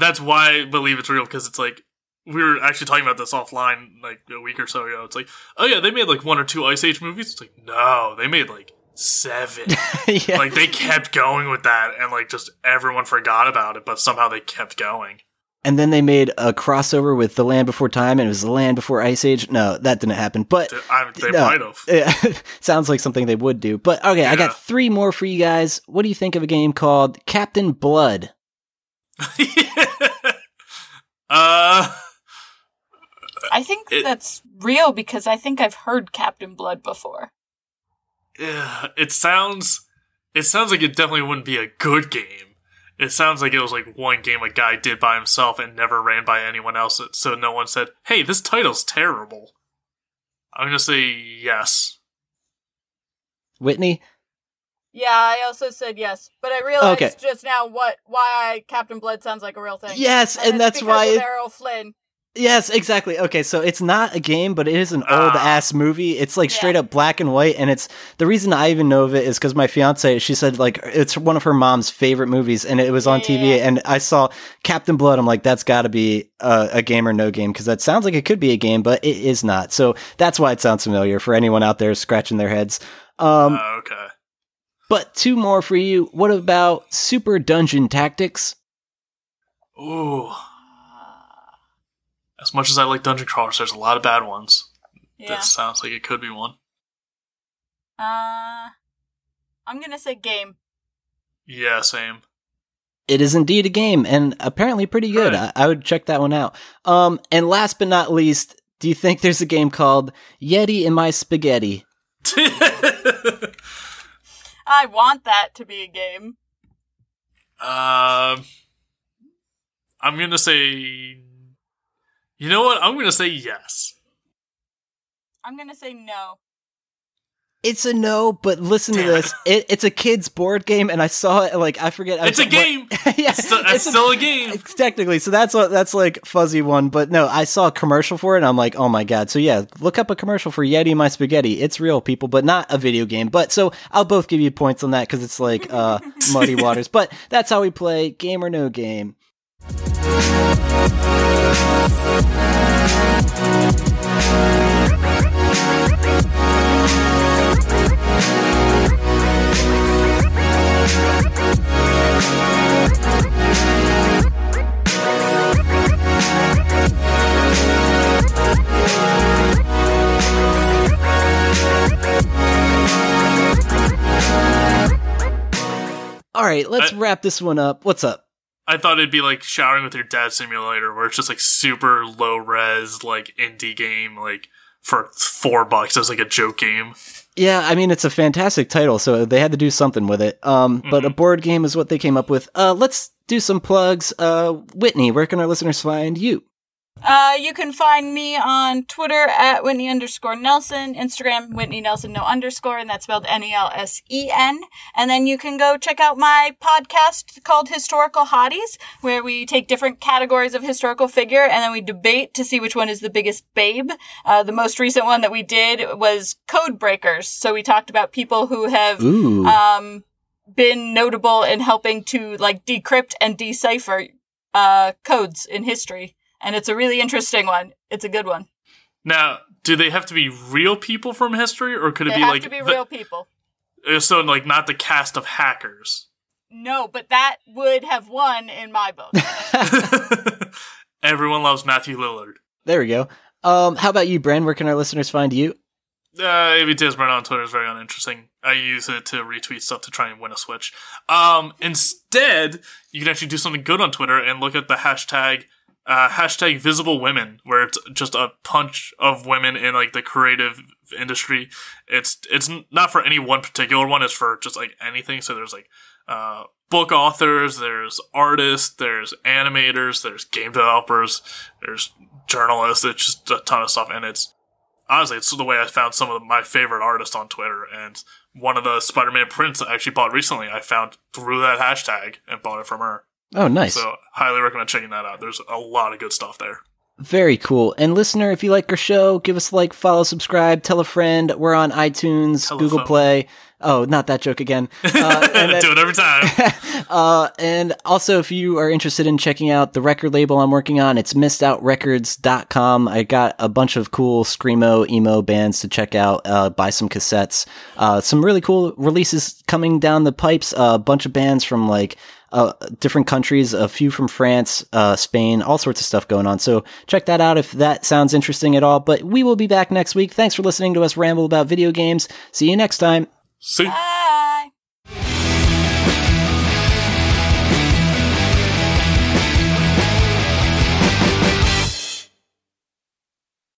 That's why I believe it's real, because it's like, we were actually talking about this offline like a week or so ago. It's like, oh yeah, they made like one or two Ice Age movies. It's like, no, they made like seven. Yeah. Like, they kept going with that, and like just everyone forgot about it, but somehow they kept going. And then they made a crossover with The Land Before Time, and it was The Land Before Ice Age. No, that didn't happen. But I, they no, might have. Yeah, sounds like something they would do. But okay, yeah. I got three more for you guys. What do you think of a game called Captain Blood? uh, I think it, that's real because I think I've heard Captain Blood before. Yeah, it sounds. It sounds like it definitely wouldn't be a good game. It sounds like it was like one game a guy did by himself and never ran by anyone else, so no one said, hey, this title's terrible. I'm going to say yes. Whitney? Yeah, I also said yes, but I realized okay. just now what why Captain Blood sounds like a real thing. Yes, and, and that's because why... It's Errol Flynn. Yes, exactly. Okay, so it's not a game, but it is an old ass movie. It's like yeah. straight up black and white, and it's the reason I even know of it is because my fiance, she said like it's one of her mom's favorite movies, and it was on yeah, T V. Yeah, yeah. And I saw Captain Blood. I'm like, that's got to be a, a game or no game because that sounds like it could be a game, but it is not. So that's why it sounds familiar for anyone out there scratching their heads. Um, uh, okay, but two more for you. What about Super Dungeon Tactics? Ooh. As much as I like dungeon crawlers, there's a lot of bad ones. Yeah. That sounds like it could be one. Uh, I'm gonna say game. Yeah, same. It is indeed a game, and apparently pretty good. Right. I-, I would check that one out. Um, and last but not least, do you think there's a game called Yeti in My Spaghetti? I want that to be a game. Um, uh, I'm gonna say. You know what? I'm going to say yes. I'm going to say no. It's a no, but listen Damn. to this. It, it's a kid's board game, and I saw it, like, I forget. It's I, a game! yeah, it's, st- it's, it's still a, a game! Technically, so that's what that's like fuzzy one, but no, I saw a commercial for it, and I'm like, oh my god. So yeah, look up a commercial for Yeti and My Spaghetti. It's real, people, but not a video game. But so, I'll both give you points on that, because it's like uh, muddy waters. But that's how we play Game or No Game. All right, let's I- wrap this one up. What's up? I thought it'd be like Showering with Your Dad Simulator, where it's just like super low res, like indie game, like for four bucks as like a joke game. Yeah, I mean, it's a fantastic title, so they had to do something with it. Um, mm-hmm. But a board game is what they came up with. Uh, let's do some plugs. Uh, Whitney, where can our listeners find you? Uh, you can find me on Twitter at Whitney underscore Nelson, Instagram Whitney Nelson, no underscore, and that's spelled N E L S E N. And then you can go check out my podcast called Historical Hotties, where we take different categories of historical figure and then we debate to see which one is the biggest babe. Uh, the most recent one that we did was Code Breakers. So we talked about people who have, Ooh. um, been notable in helping to, like, decrypt and decipher, uh, codes in history. And it's a really interesting one. It's a good one. Now, do they have to be real people from history, or could it they be like... They have to be the, real people. So, like, not the cast of hackers. No, but that would have won in my book. Everyone loves Matthew Lillard. There we go. Um, how about you, Bren? Where can our listeners find you? Uh, A B T S Bren on Twitter is very uninteresting. I use it to retweet stuff to try and win a Switch. Um, instead, you can actually do something good on Twitter and look at the hashtag... Uh, hashtag Visible Women, where it's just a punch of women in like the creative industry. It's it's not for any one particular one. It's for just like anything. So there's like uh, book authors, there's artists, there's animators, there's game developers, there's journalists. It's just a ton of stuff, and it's honestly it's the way I found some of my favorite artists on Twitter. And one of the Spider-Man prints I actually bought recently, I found through that hashtag and bought it from her. Oh, nice. So, highly recommend checking that out. There's a lot of good stuff there. Very cool. And listener, if you like our show, give us a like, follow, subscribe, tell a friend. We're on iTunes, Telephone. Google Play. Oh, not that joke again. Uh, and then, do it every time. uh, and also, if you are interested in checking out the record label I'm working on, it's missed out records dot com. I got a bunch of cool Screamo, Emo bands to check out, uh, buy some cassettes. Uh, some really cool releases coming down the pipes. Uh, a bunch of bands from like uh, different countries, a few from France, uh, Spain, all sorts of stuff going on. So check that out if that sounds interesting at all. But we will be back next week. Thanks for listening to us ramble about video games. See you next time. See.